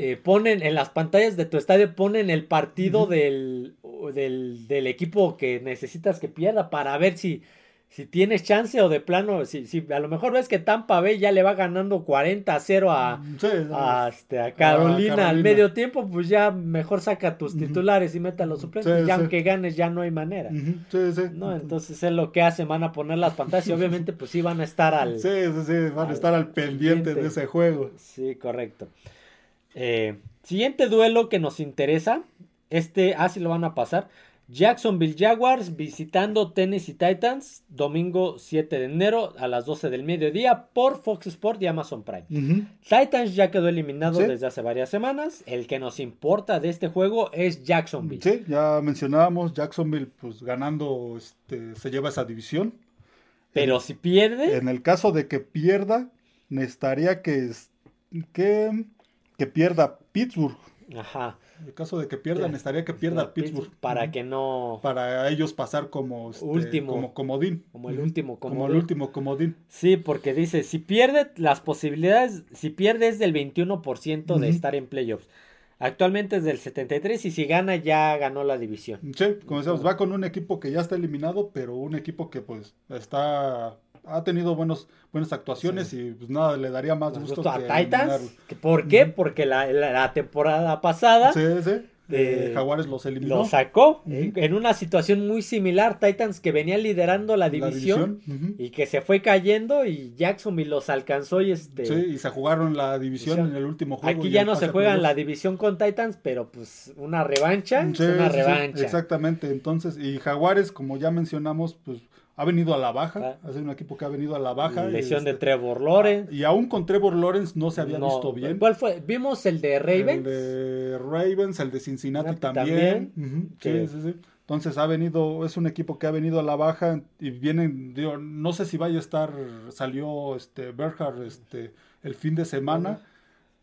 Eh, ponen en las pantallas de tu estadio, ponen el partido uh-huh. del, del, del equipo que necesitas que pierda para ver si, si tienes chance o de plano, si, si a lo mejor ves que Tampa Bay ya le va ganando cuarenta a cero a, sí, a, este, a, Carolina, a Carolina al medio tiempo, pues ya mejor saca tus uh-huh. titulares y meta los suplentes, sí, ya sí. aunque ganes ya no hay manera. Uh-huh. Sí, sí. ¿No? Entonces es lo que hacen, van a poner las pantallas y obviamente pues sí van a estar al... Sí, sí, sí, van a estar al pendiente, pendiente de ese juego. Sí, correcto. Eh, siguiente duelo que nos interesa, este así lo van a pasar, Jacksonville Jaguars visitando Tennessee Titans, domingo siete de enero a las doce del mediodía por Fox Sports y Amazon Prime. Uh-huh. Titans ya quedó eliminado ¿Sí? desde hace varias semanas. El que nos importa de este juego es Jacksonville. Sí, ya mencionábamos, Jacksonville pues ganando este, se lleva esa división. Pero en, si pierde... En el caso de que pierda, necesitaría que... que... que pierda Pittsburgh. Ajá. En el caso de que pierdan, estaría que pierda Pittsburgh. Para uh-huh. que no... Para ellos pasar como... Este, último. Como comodín. Como el último comodín. Como el último comodín. Sí, porque dice, si pierde, las posibilidades... Si pierde es del veintiuno por ciento uh-huh. de estar en playoffs. Actualmente es del setenta y tres por ciento y si gana, ya ganó la división. Sí, como decíamos, va con un equipo que ya está eliminado, pero un equipo que pues está... ha tenido buenos, buenas actuaciones sí. y pues nada, le daría más gusto, gusto a Titans. ¿Por qué? Uh-huh. Porque la, la, la temporada pasada sí, sí. Eh, Jaguares los eliminó. Los sacó uh-huh. eh, en una situación muy similar, Titans que venía liderando la división, la división. Uh-huh. y que se fue cayendo y Jacksonville los alcanzó y este sí, y se jugaron la división, división. En el último juego. Aquí ya no se juegan la división con Titans, pero pues una revancha, sí, es una sí, revancha. Sí, exactamente, entonces y Jaguares como ya mencionamos, pues ha venido a la baja, ha sido un equipo que ha venido a la baja. Lesión este, de Trevor Lawrence. Y aún con Trevor Lawrence no se había no, visto bien. ¿Cuál fue? Vimos el de Ravens. El de Ravens, el de Cincinnati también. también. Uh-huh. Sí, sí, sí, sí. Entonces ha venido, es un equipo que ha venido a la baja y vienen, digo, no sé si vaya a estar, salió este Berhard este, el fin de semana. Uh-huh.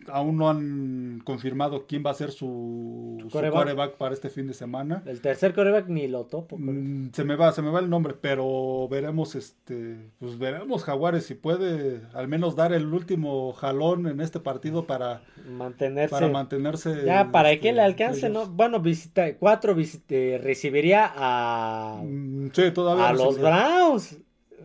Aún no han confirmado quién va a ser su, su quarterback para este fin de semana. El tercer quarterback ni lo topo. Mm, se me va, se me va el nombre, pero veremos, este, pues veremos Jaguares si puede al menos dar el último jalón en este partido para mantenerse. Para mantenerse ya, para este, que le alcance, ellos. ¿No? Bueno, visita, cuatro visite, recibiría a, sí, todavía a no los Browns,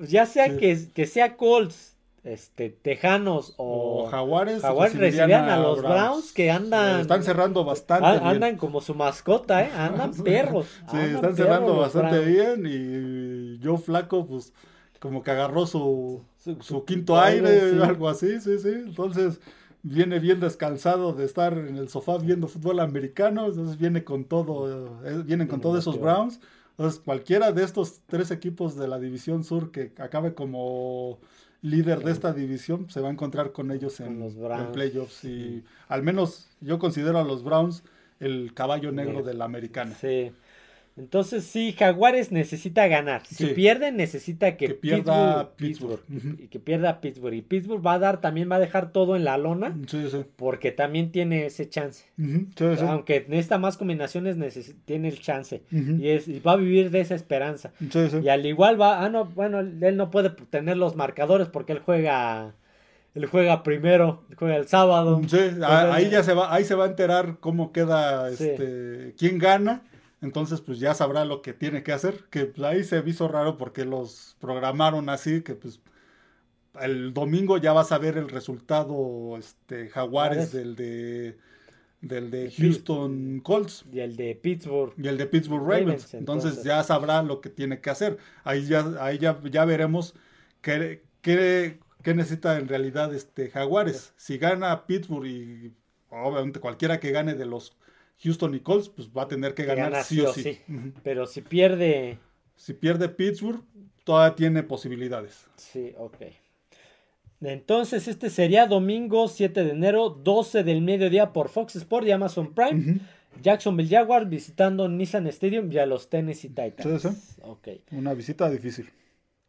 ya sea sí. que, que sea Colts. Este, Tejanos o, o Jaguares, Jaguares recibían a, a los Browns, Browns que andan eh, están cerrando bastante a, andan bien. Como su mascota, ¿eh? Andan perros sí, andan están perros cerrando bastante Browns. Bien y Joe Flacco pues como que agarró su su, su, su quinto aire, sí. algo así, sí, sí, entonces viene bien descansado de estar en el sofá viendo fútbol americano, entonces viene con todo eh, vienen con todos esos Browns, entonces cualquiera de estos tres equipos de la División Sur que acabe como líder de esta división, se va a encontrar con ellos en, los en playoffs y al menos yo considero a los Browns el caballo negro sí. de la americana. Sí. Entonces sí, Jaguares necesita ganar. Si sí. pierde, necesita que, que pierda Pittsburgh. Pittsburgh. Uh-huh. Y que pierda Pittsburgh. Y Pittsburgh va a dar, también va a dejar todo en la lona. Sí, sí. Porque también tiene ese chance. Uh-huh. Sí, sí. Aunque necesita más combinaciones, neces- tiene el chance. Uh-huh. Y, es, y va a vivir de esa esperanza. Sí, sí. Y al igual va, ah, no, bueno, él no puede tener los marcadores porque él juega... Él juega primero, juega el sábado. Sí, entonces, ahí ya se va, ahí se va a enterar cómo queda, sí. este, quién gana. Entonces, pues ya sabrá lo que tiene que hacer, que pues, ahí se hizo raro porque los programaron así, que pues el domingo ya vas a ver el resultado este, Jaguares del de, del de Houston Colts. Y el de Pittsburgh. Y el de Pittsburgh Ravens. Ravens entonces. entonces ya sabrá lo que tiene que hacer. Ahí ya, ahí ya, ya veremos qué, qué, qué necesita en realidad este Jaguares. Sí. Si gana Pittsburgh y obviamente cualquiera que gane de los Houston y Colts, pues va a tener que, que ganar gana, sí o sí. sí. Uh-huh. Pero si pierde... Si pierde Pittsburgh, todavía tiene posibilidades. Sí, ok. Entonces, este sería domingo siete de enero, doce del mediodía por Fox Sports y Amazon Prime. Uh-huh. Jacksonville Jaguars visitando Nissan Stadium y a los Tennessee Titans. Sí, sí. Okay. Una visita difícil.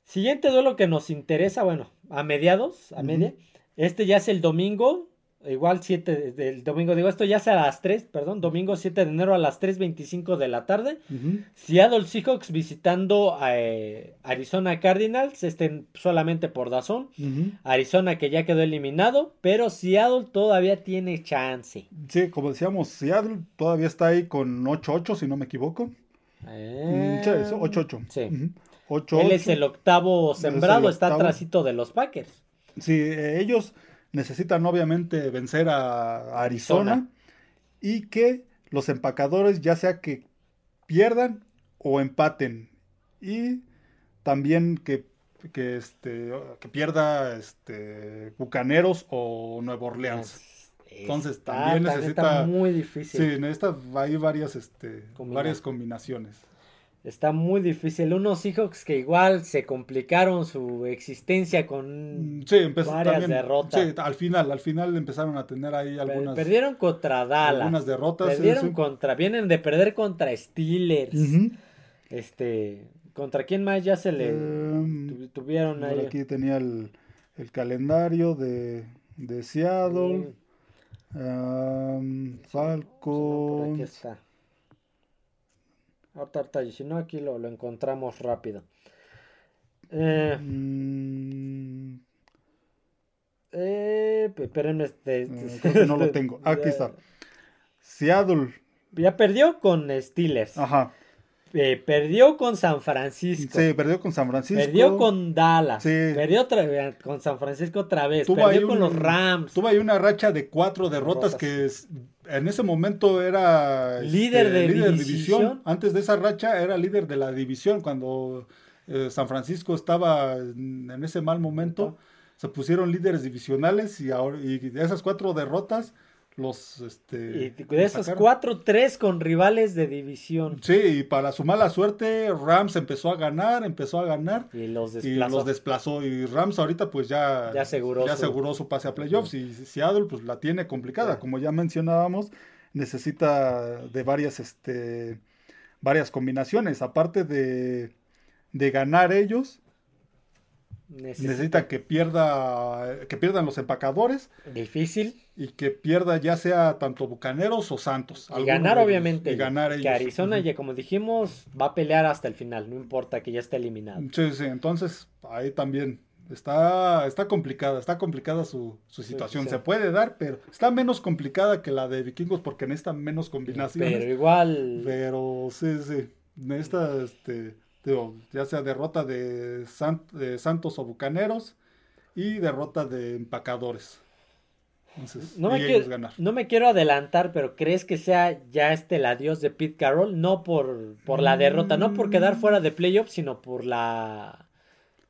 Siguiente duelo que nos interesa, bueno, a mediados, a uh-huh. media. Este ya es el domingo Igual siete del domingo, digo, esto ya sea a las tres, perdón, domingo siete de enero a las tres veinticinco de la tarde. Uh-huh. Seattle Seahawks visitando a eh, Arizona Cardinals, estén solamente por D A Z N. Uh-huh. Arizona que ya quedó eliminado, pero Seattle todavía tiene chance. Sí, como decíamos, Seattle todavía está ahí con ocho ocho, si no me equivoco. Eh... Mm, sí, ocho ocho. Sí. Uh-huh. ocho ocho. Él es el octavo sembrado, el octavo. Está atrasito de los Packers. Sí, eh, ellos... necesitan obviamente vencer a Arizona Zona. Y que los empacadores ya sea que pierdan o empaten y también que, que, este, que pierda este, Bucaneros o Nueva Orleans. Es, entonces está, también necesita, está muy difícil. Sí, necesita hay varias, este, varias combinaciones. Está muy difícil. Unos Seahawks que igual se complicaron su existencia con sí, empezó, varias también, derrotas. Sí, al final, al final empezaron a tener ahí algunas... Perdieron contra Dallas. Algunas derrotas. Perdieron sí, sí. contra... Vienen de perder contra Steelers. Uh-huh. Este... ¿Contra quién más ya se le um, tu, tuvieron ahí? Aquí tenía el, el calendario de, de Seattle. Uh, um, Falcons... No, aquí está. Si no, aquí lo, lo encontramos rápido. Eh, mm. eh, espérenme. Este, este, eh, no lo tengo. Aquí ya, está. Seattle. Ya perdió con Steelers. Ajá. Eh, perdió con San Francisco. Sí, perdió con San Francisco. Perdió con Dallas. Sí. Perdió tra- con San Francisco otra vez. Tuvo perdió con un, los Rams. Tuvo ahí una racha de cuatro derrotas, derrotas. que es, en ese momento era líder, este, de, líder división. de división. Antes de esa racha era líder de la división. Cuando eh, San Francisco estaba en ese mal momento, uh-huh. se pusieron líderes divisionales y, ahora, y de esas cuatro derrotas. Los, este, y de esos cuatro, tres con rivales de división. Sí, y para su mala suerte, Rams empezó a ganar, empezó a ganar. Y los desplazó. Y, los desplazó, y Rams ahorita pues ya, ya, aseguró, ya su... aseguró su pase a playoffs. Sí. Y Seattle pues la tiene complicada. Sí. Como ya mencionábamos, necesita de varias, este, varias combinaciones. Aparte de, de ganar ellos. Necesita. Necesita que pierda que pierdan los empacadores. Difícil. Y que pierda ya sea tanto Bucaneros o Santos. Y ganar ellos, obviamente. Y ganar ellos. Que Arizona, uh-huh. ya como dijimos, va a pelear hasta el final. No importa que ya esté eliminado. Sí, sí. Entonces, ahí también está, está complicada. Está complicada su, su situación. Sí, sí. Se puede dar, pero está menos complicada que la de Vikingos porque necesita menos combinaciones. Pero igual. Pero sí, sí. Necesita, este... Digo, ya sea derrota de, Sant- de Santos o Bucaneros y derrota de empacadores. Entonces, no, me quiero, ganar. no me quiero adelantar, pero ¿crees que sea ya este el adiós de Pete Carroll? No por, por la derrota, mm. no por quedar fuera de playoffs, sino por la,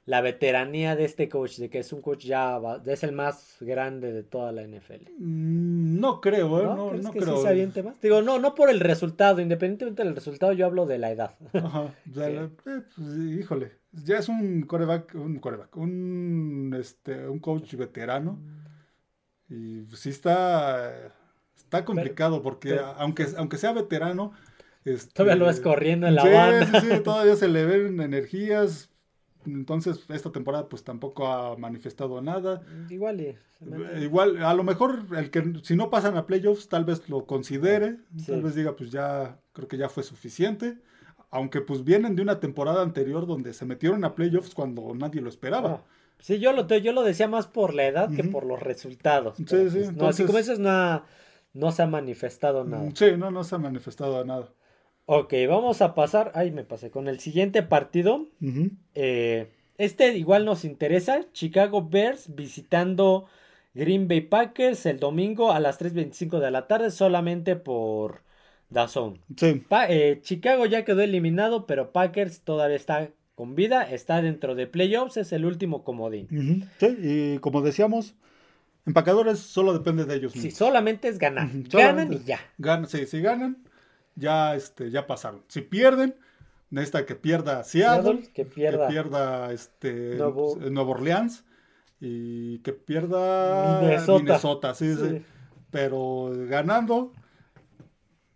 la veteranía de este coach, de que es un coach ya, es el más grande de toda la N F L. Mm, no creo, ¿eh? No, no, ¿crees no que creo. Sí se aviente más? Digo, no, no por el resultado, independientemente del resultado, yo hablo de la edad. Ajá, de sí. la, eh, pues, híjole, ya es un quarterback, un quarterback, un, este, un coach veterano, y sí está, está complicado, pero, porque pero, aunque, aunque sea veterano... Este, todavía lo ves corriendo en la sí, banda. Sí, sí, todavía se le ven energías... Entonces, esta temporada pues tampoco ha manifestado nada. Igual, igual a lo mejor el que si no pasan a playoffs, tal vez lo considere, sí. tal vez diga, pues ya, creo que ya fue suficiente. Aunque pues vienen de una temporada anterior donde se metieron a playoffs cuando nadie lo esperaba. Ah, sí, yo lo yo lo decía más por la edad uh-huh. que por los resultados. Sí, sí, pues, entonces... no, así como eso no, ha, no se ha manifestado nada. Sí, no, no se ha manifestado nada. Ok, vamos a pasar, ay me pasé, con el siguiente partido, uh-huh. eh, este igual nos interesa, Chicago Bears visitando Green Bay Packers el domingo a las tres veinticinco de la tarde solamente por D A Z N. Sí. Pa- eh, Chicago ya quedó eliminado, pero Packers todavía está con vida, está dentro de playoffs, es el último comodín. Uh-huh. Sí, y como decíamos... empacadores solo depende de ellos mismos. Sí, solamente es ganar, uh-huh. ganan solamente y ya. Ganan, sí, si ganan. Ya, este, ya pasaron. Si pierden, necesita que pierda Seattle, Seattle que pierda, que pierda este, Nuevo... Nueva Orleans y que pierda Minnesota. Minnesota sí, sí. Sí. Pero ganando,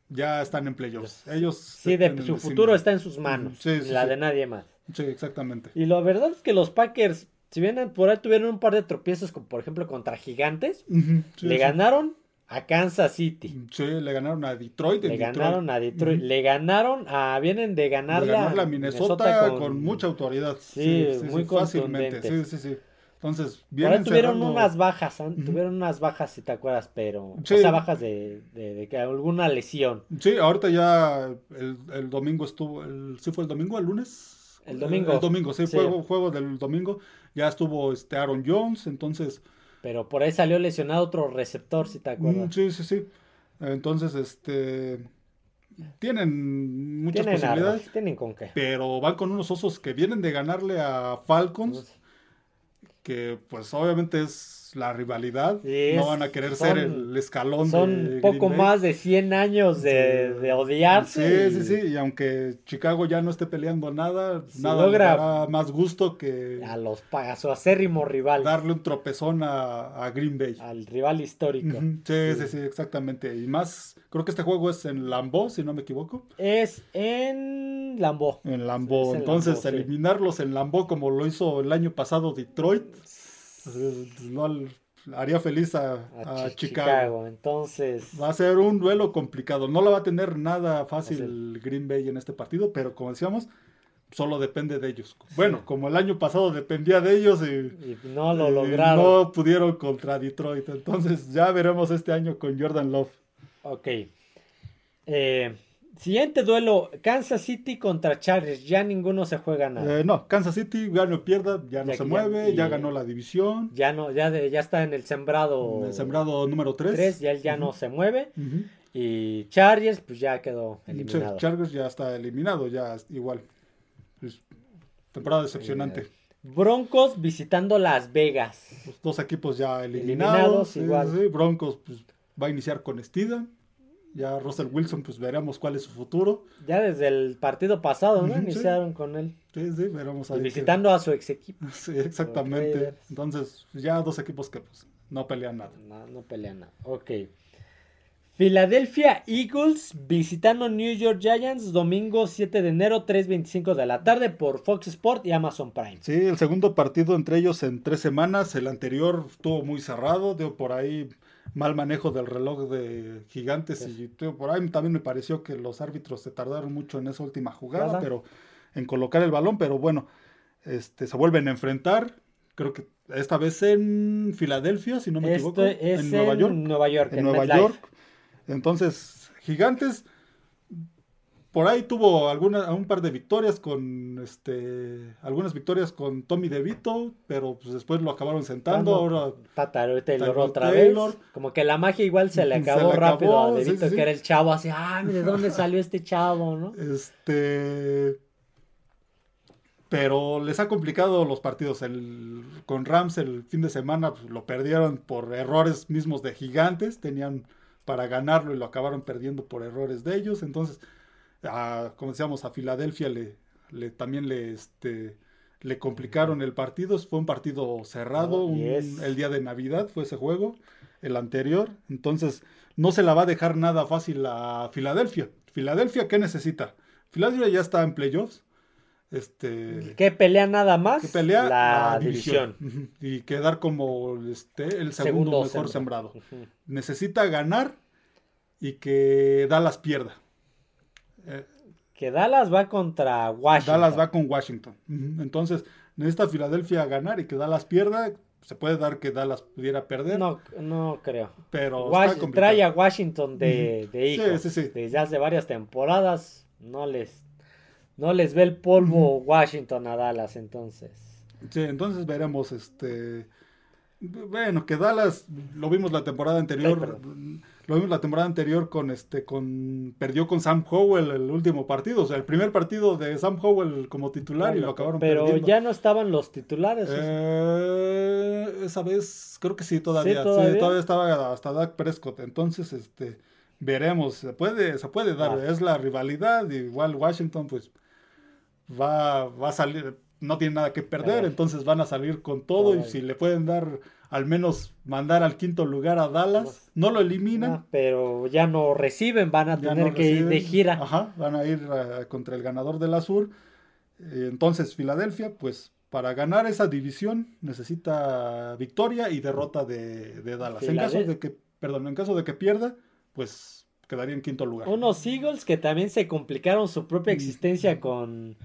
ya están en playoffs. Ellos sí, de, su futuro está en sus manos, sí, sí, la sí. de nadie más. Sí, exactamente. Y la verdad es que los Packers... Si bien por ahí tuvieron un par de tropiezos, como por ejemplo contra Gigantes, uh-huh, sí, le sí. ganaron a Kansas City. Sí, le ganaron a Detroit. Le Detroit. ganaron a Detroit. Uh-huh. Le ganaron a... Vienen de ganarla, de ganarla a Minnesota, Minnesota con... con mucha autoridad. Sí, sí, sí muy sí, fácilmente. Sí, sí, sí. Entonces, vienen tuvieron cerrando... unas bajas, ¿eh? Uh-huh. Tuvieron unas bajas, si te acuerdas, pero... Sí. O sea, bajas de, de, de, de alguna lesión. Sí, ahorita ya el, el domingo estuvo... El, ¿sí fue el domingo? ¿El lunes? El domingo. El, el domingo, sí, sí. Juego, juego del domingo. Ya estuvo este Aaron Jones, entonces... Pero por ahí salió lesionado otro receptor, si te acuerdas. Mm, sí, sí, sí. Entonces, este... Tienen muchas tienen posibilidades. Armas, tienen con qué. Pero van con unos osos que vienen de ganarle a Falcons... Pues... que pues obviamente es la rivalidad, sí, no van a querer son, ser el escalón son de poco Green Bay. Más de cien años de, sí. de odiarse. Sí, y... sí, sí, y aunque Chicago ya no esté peleando nada, si nada le dará más gusto que... A, los, a su acérrimo rival. Darle un tropezón a, a Green Bay. Al rival histórico. Uh-huh. Sí, sí, sí, sí, exactamente. Y más, creo que este juego es en Lambeau, si no me equivoco. Es en Lambeau. En Lambeau, sí, entonces en Lambeau, eliminarlos sí. en Lambeau como lo hizo el año pasado Detroit... No haría feliz a, a, a Chicago. Chicago. Entonces va a ser un duelo complicado. No la va a tener nada fácil el Green Bay en este partido, pero como decíamos, solo depende de ellos. Bueno, sí. como el año pasado dependía de ellos y, y no lo lograron. No pudieron contra Detroit. Entonces ya veremos este año con Jordan Love. Ok. Eh, siguiente duelo, Kansas City contra Chargers, ya ninguno se juega nada. Eh, no, Kansas City gane o pierda, ya no ya, se mueve, ya, ya ganó la división. Ya no, ya, de, ya está en el sembrado. En el sembrado número tres. Ya él ya uh-huh. no se mueve. Uh-huh. Y Chargers, pues ya quedó eliminado. Sí, Chargers ya está eliminado, ya igual. Pues, temporada decepcionante. Uh-huh. Broncos visitando Las Vegas. Los dos equipos ya eliminados. eliminados igual. Sí, sí, Broncos pues, va a iniciar con Estida. Ya Russell Wilson, pues veremos cuál es su futuro. Ya desde el partido pasado, ¿no? Iniciaron sí. con él. Sí, sí, veremos ahí. Y visitando que... a su ex equipo. Sí, exactamente. Entonces, ya dos equipos que pues no pelean nada. No, no pelean nada. Ok. Philadelphia Eagles visitando New York Giants domingo siete de enero, tres veinticinco de la tarde por Fox Sports y Amazon Prime. Sí, el segundo partido entre ellos en tres semanas. El anterior estuvo muy cerrado, dio por ahí... mal manejo del reloj de Gigantes pues, y tío, por ahí también me pareció que los árbitros se tardaron mucho en esa última jugada, ¿verdad? Pero en colocar el balón, pero bueno, este se vuelven a enfrentar, creo que esta vez en Filadelfia, si no me esto equivoco, es en, en Nueva York, Nueva York en, en Nueva MetLife. York. Entonces, Gigantes por ahí tuvo alguna, un par de victorias con este algunas victorias con Tommy DeVito, pero pues después lo acabaron sentando. Cuando ahora Tyrod Taylor otra Taylor. vez. Como que la magia igual se le acabó, se le acabó rápido a DeVito, sí, sí. que era el chavo así, ah, ¿de dónde salió este chavo, no? Este pero les ha complicado los partidos. El con Rams el fin de semana pues, lo perdieron por errores mismos de Gigantes, tenían para ganarlo y lo acabaron perdiendo por errores de ellos, entonces A, como decíamos, a Filadelfia le, le también le, este, le complicaron el partido, fue un partido cerrado, oh, yes. un, el día de Navidad fue ese juego, el anterior, entonces no se la va a dejar nada fácil a Filadelfia. Filadelfia, ¿qué necesita? Filadelfia ya está en playoffs. Este, ¿Qué pelea nada más? Que pelea la, la división. división. Y quedar como este, el segundo, segundo mejor sembrado. sembrado. Uh-huh. Necesita ganar y que Dallas pierda. Eh, que Dallas va contra Washington. Dallas va con Washington. Uh-huh. Entonces, necesita Filadelfia ganar y que Dallas pierda. Se puede dar que Dallas pudiera perder. No, no creo. Pero Was- está complicado. Trae a Washington de, uh-huh. de hijos. Sí, sí, sí. Desde hace varias temporadas no les, no les ve el polvo uh-huh. Washington a Dallas, entonces. Sí, entonces veremos este... Bueno, que Dallas lo vimos la temporada anterior, Ay, lo vimos la temporada anterior con este, con perdió con Sam Howell el último partido, o sea, el primer partido de Sam Howell como titular bueno, y lo acabaron pero perdiendo. Pero ya no estaban los titulares. Eh, esa vez creo que sí todavía, sí, ¿todavía? Sí, todavía estaba hasta Dak Prescott, entonces este veremos, se puede, se puede dar, ah. es la rivalidad, igual Washington pues va, va a salir. No tienen nada que perder, entonces van a salir con todo Ay. y si le pueden dar, al menos mandar al quinto lugar a Dallas, no lo eliminan. No, pero ya no reciben, van a tener no que reciben. ir de gira. Ajá, van a ir uh, contra el ganador de la Sur. Entonces Filadelfia, pues Para ganar esa división necesita victoria y derrota de, de Dallas. En caso de que, perdón, en caso de que pierda, pues quedaría en quinto lugar. Unos Eagles que también se complicaron su propia existencia con,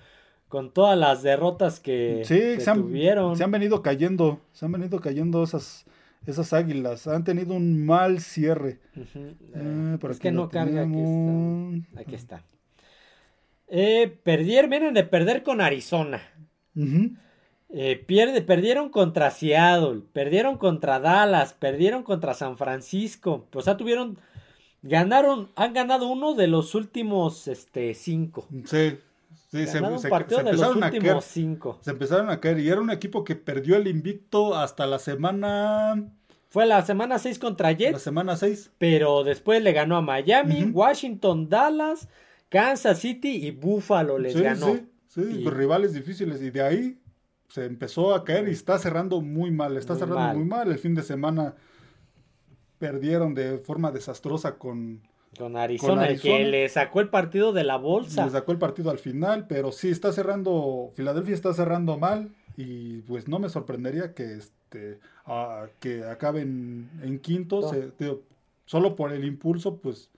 con todas las derrotas que, sí, que se han, tuvieron. Se han venido cayendo, se han venido cayendo esas, esas águilas. Han tenido un mal cierre. Uh-huh. Eh, por es que no carga, tenemos. Aquí está. Aquí está. Eh, perder, vienen de perder con Arizona. Uh-huh. Eh, pierde, perdieron contra Seattle, perdieron contra Dallas, perdieron contra San Francisco. O sea, tuvieron, ganaron, han ganado uno de los últimos este, cinco. Sí, sí se, un partido se, se de los últimos caer, cinco. Se empezaron a caer y era un equipo que perdió el invicto hasta la semana... Fue la semana seis contra Jets. La semana seis. Pero después le ganó a Miami, uh-huh. Washington, Dallas, Kansas City y Buffalo les sí, ganó. Sí, sí, y... los rivales difíciles y de ahí... Se empezó a caer y está cerrando muy mal, está muy cerrando mal. muy mal. El fin de semana perdieron de forma desastrosa con, con, Arizona, con Arizona, que le sacó el partido de la bolsa. Le sacó el partido al final, pero sí, está cerrando, Filadelfia está cerrando mal y pues no me sorprendería que, este, a, que acaben en quinto, no. se, digo, solo por el impulso, pues...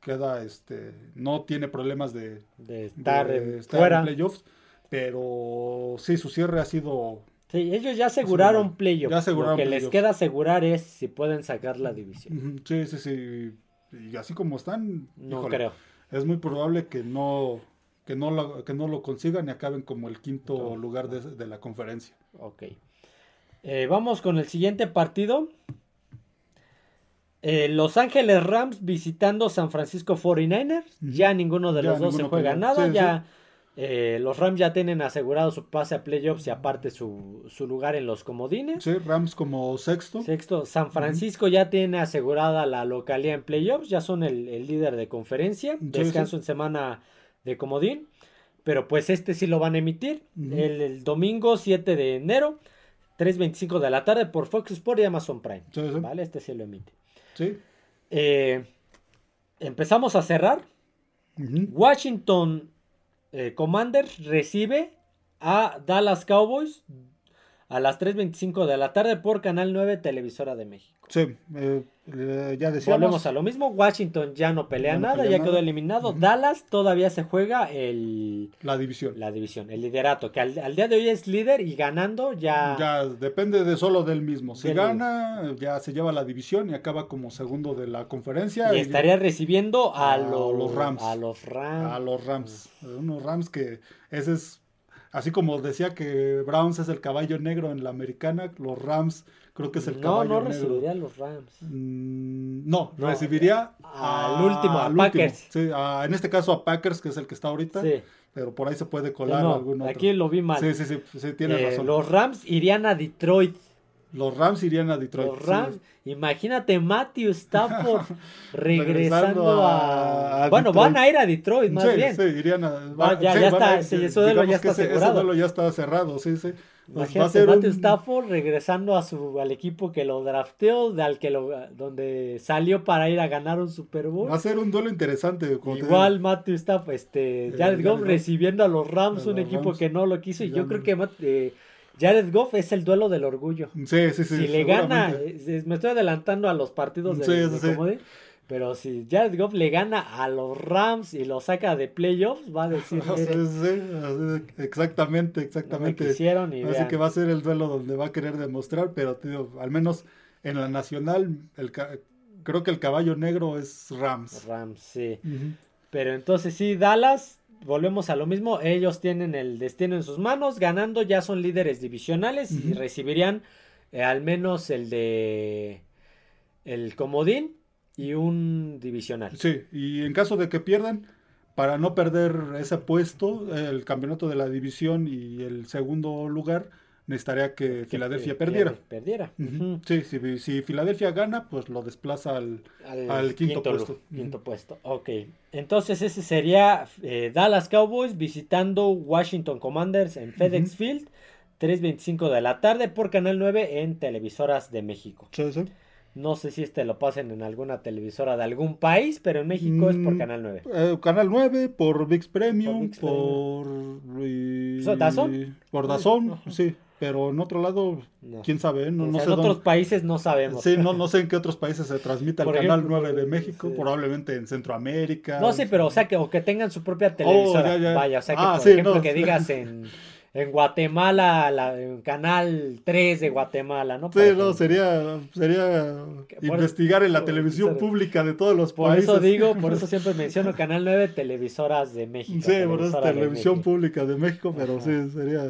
queda, este, no tiene problemas de, de estar, de, de estar fuera. En playoffs. Pero sí, su cierre ha sido... Sí, ellos ya aseguraron playoff. Ya aseguraron Lo que playoff. Les queda asegurar es si pueden sacar la división. Sí, sí, sí. Y así como están... No híjole, creo. Es muy probable que no, que no, lo, que no lo consigan y acaben como el quinto Entonces, lugar de, de la conferencia. Ok. Eh, vamos con el siguiente partido. Eh, Los Ángeles Rams visitando San Francisco cuarenta y nueve ers. Uh-huh. Ya ninguno de ya los dos se juega problema. nada. Sí, ya... Sí. Eh, los Rams ya tienen asegurado su pase a playoffs y aparte su, su lugar en los comodines. Sí, Rams como sexto. Sexto. San Francisco uh-huh. ya tiene asegurada la localía en playoffs. Ya son el, el líder de conferencia. Sí, Descanso sí. en semana de comodín. Pero pues este sí lo van a emitir. Uh-huh. El, el domingo siete de enero, tres veinticinco de la tarde por Fox Sports y Amazon Prime. Sí, sí. Vale, este sí lo emite. Sí. Eh, empezamos a cerrar. Uh-huh. Washington... Eh, Commanders recibe a Dallas Cowboys a las tres veinticinco de la tarde por Canal nueve, Televisora de México. Sí, eh, eh, ya decíamos. Volvemos a lo mismo, Washington ya no pelea ya no nada, pelea ya nada. Quedó eliminado. Uh-huh. Dallas todavía se juega el... La división. La división, el liderato, que al, al día de hoy es líder y ganando ya... Ya depende de solo del mismo. Si del gana, mismo. ya se lleva la división y acaba como segundo de la conferencia. Y, y estaría ya... recibiendo a, a, los, los Rams. a los Rams. A los Rams. A los Rams. Unos Rams que ese es... Así como decía que Browns es el caballo negro en la americana, los Rams creo que es el no, caballo negro. No, no recibiría a los Rams. Mm, no, no, recibiría a, al último, a, a Packers. Último. Sí, a, en este caso a Packers, que es el que está ahorita, sí. Pero por ahí se puede colar no, algún otro. Aquí lo vi mal. Sí, sí, sí, sí tienes eh, razón. Los Rams irían a Detroit. Los Rams irían a Detroit. Los Rams, sí. Imagínate Matthew Stafford regresando a... a bueno, Detroit. Van a ir a Detroit, más sí, bien. Sí, irían a... Va, ya, sí, ya está, a, sí, eso de lo ya está ese, asegurado. Ese duelo ya está cerrado, sí, sí. Pues Imagínate Matthew un... Stafford regresando a su, al equipo que lo drafteó, de al que lo, donde salió para ir a ganar un Super Bowl. Va a ser un duelo interesante. Igual Matthew Stafford, este, Jared eh, Goff recibiendo a los Rams, a un los equipo Rams. que no lo quiso, y yo no... creo que... Eh, Jared Goff es el duelo del orgullo. Sí, sí, sí. Si le gana, me estoy adelantando a los partidos de, sí, de, de sí. Comodín, pero si Jared Goff le gana a los Rams y lo saca de playoffs, va a decir... Sí, sí, exactamente, exactamente. No me quisieron y Así vean. que va a ser el duelo donde va a querer demostrar, pero tío, al menos en la nacional, el ca- creo que el caballo negro es Rams. Rams, sí. Uh-huh. Pero entonces sí, Dallas... Volvemos a lo mismo, ellos tienen el destino en sus manos, ganando ya son líderes divisionales uh-huh. y recibirían eh, al menos el de el comodín y un divisional. Sí, y en caso de que pierdan, para no perder ese puesto, el campeonato de la división y el segundo lugar, necesitaría que, que Filadelfia que, perdiera. Que perdiera. Uh-huh. Sí, si, si Filadelfia gana, pues lo desplaza al, al, al quinto, quinto puesto. Lu- quinto uh-huh. puesto, ok. Entonces ese sería eh, Dallas Cowboys visitando Washington Commanders en FedEx uh-huh. Field, tres veinticinco de la tarde por Canal nueve en Televisoras de México. Sí, sí. No sé si este lo pasen en alguna televisora de algún país, pero en México mm, es por Canal nueve. Eh, Canal nueve, por V I X Premium, por... ¿Por Dazón? Por Dazón, sí. Pero en otro lado, no. quién sabe, no, o sea, no sé. En dónde... otros países no sabemos. Sí, no, no sé en qué otros países se transmite el Canal nueve de México, sí. probablemente en Centroamérica. No sé, sí, pero o sea, que, o que tengan su propia televisora. Oh, ya, ya. Vaya, o sea, que ah, por sí, ejemplo, no. que digas en... En Guatemala, la, en Canal tres de Guatemala, ¿no? Sí, porque... no, sería, sería investigar eso, en la por, televisión por, pública de todos los por países. Por eso digo, por eso siempre menciono Canal nueve, televisoras de México. Sí, por eso televisión de pública de México, pero ajá. sí, sería...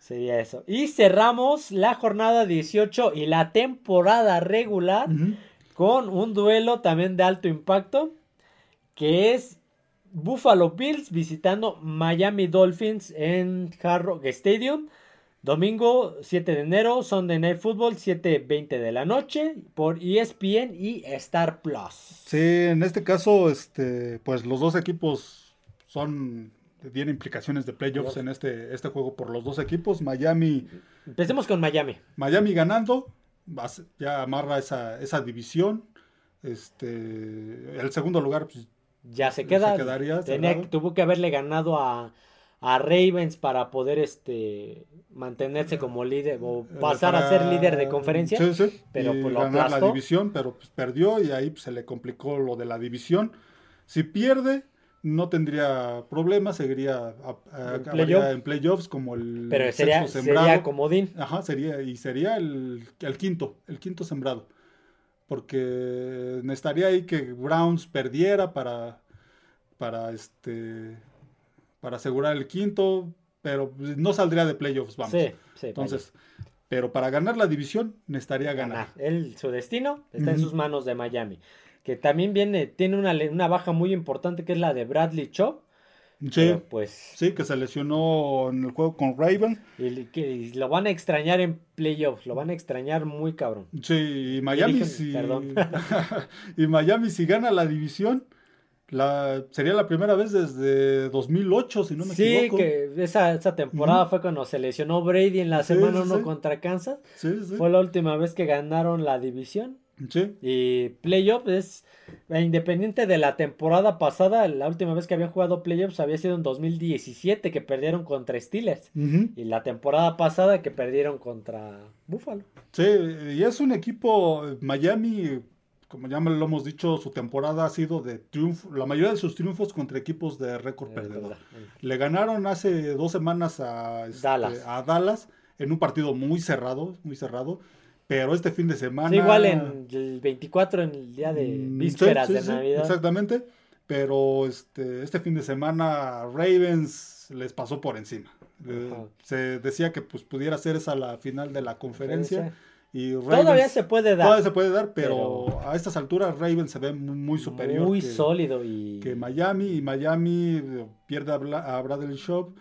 Sería eso. Y cerramos la jornada dieciocho y la temporada regular uh-huh. con un duelo también de alto impacto, que es... Buffalo Bills visitando Miami Dolphins en Hard Rock Stadium. Domingo siete de enero, Sunday Night Football, siete veinte de la noche por E S P N y Star Plus. Sí, en este caso, este, pues los dos equipos son... Tiene implicaciones de playoffs en este, este juego por los dos equipos. Miami... Empecemos con Miami. Miami ganando, ya amarra esa, esa división. Este, el segundo lugar... Pues, ya se queda, se tenía, tuvo que haberle ganado a, a Ravens para poder este mantenerse como líder o pasar para, a ser líder de conferencia, sí, sí, pero pues, lo ganar aplastó. La división, pero pues, perdió y ahí pues, se le complicó lo de la división. Si pierde, no tendría problemas, seguiría a, a, play en playoffs como el pero sería, sexto sembrado. Sería comodín. Ajá, sería, y sería el, el quinto, el quinto sembrado. Porque necesitaría ahí que Browns perdiera para, para, este, para asegurar el quinto, pero no saldría de playoffs, vamos. Sí, sí, entonces, vaya. Pero para ganar la división necesitaría ganar. ganar. El, su destino está uh-huh. en sus manos de Miami, que también viene tiene una, una baja muy importante que es la de Bradley Chubb. Sí, pues, sí, que se lesionó en el juego con Ravens. Y que y lo van a extrañar en playoffs, lo van a extrañar muy cabrón. Sí, y Miami, ¿Y si, Perdón. y Miami si gana la división, la, sería la primera vez desde dos mil ocho, si no me sí, equivoco. Sí, que esa, esa temporada uh-huh. fue cuando se lesionó Brady en la sí, semana uno sí. contra Kansas. Sí, sí. Fue la última vez que ganaron la división. Sí. Y playoff es independiente de la temporada pasada. La última vez que habían jugado playoffs había sido en dos mil diecisiete, que perdieron contra Steelers uh-huh. y la temporada pasada que perdieron contra Buffalo. Sí, y es un equipo Miami, como ya lo hemos dicho, su temporada ha sido de triunfo, la mayoría de sus triunfos contra equipos de récord eh, perdedor. Eh. Le ganaron hace dos semanas a, este, Dallas. a Dallas en un partido muy cerrado, muy cerrado. Pero este fin de semana... Sí, igual en el veinticuatro, en el día de vísperas sí, sí, de sí, Navidad. Exactamente, pero este, este fin de semana Ravens les pasó por encima. Eh, se decía que pues pudiera ser esa la final de la conferencia. Y Ravens, todavía se puede dar. Todavía se puede dar, pero, pero... a estas alturas Ravens se ve muy, muy superior. Muy que, sólido. Y... Que Miami, y Miami pierde a, Bla- a Bradley Chubb.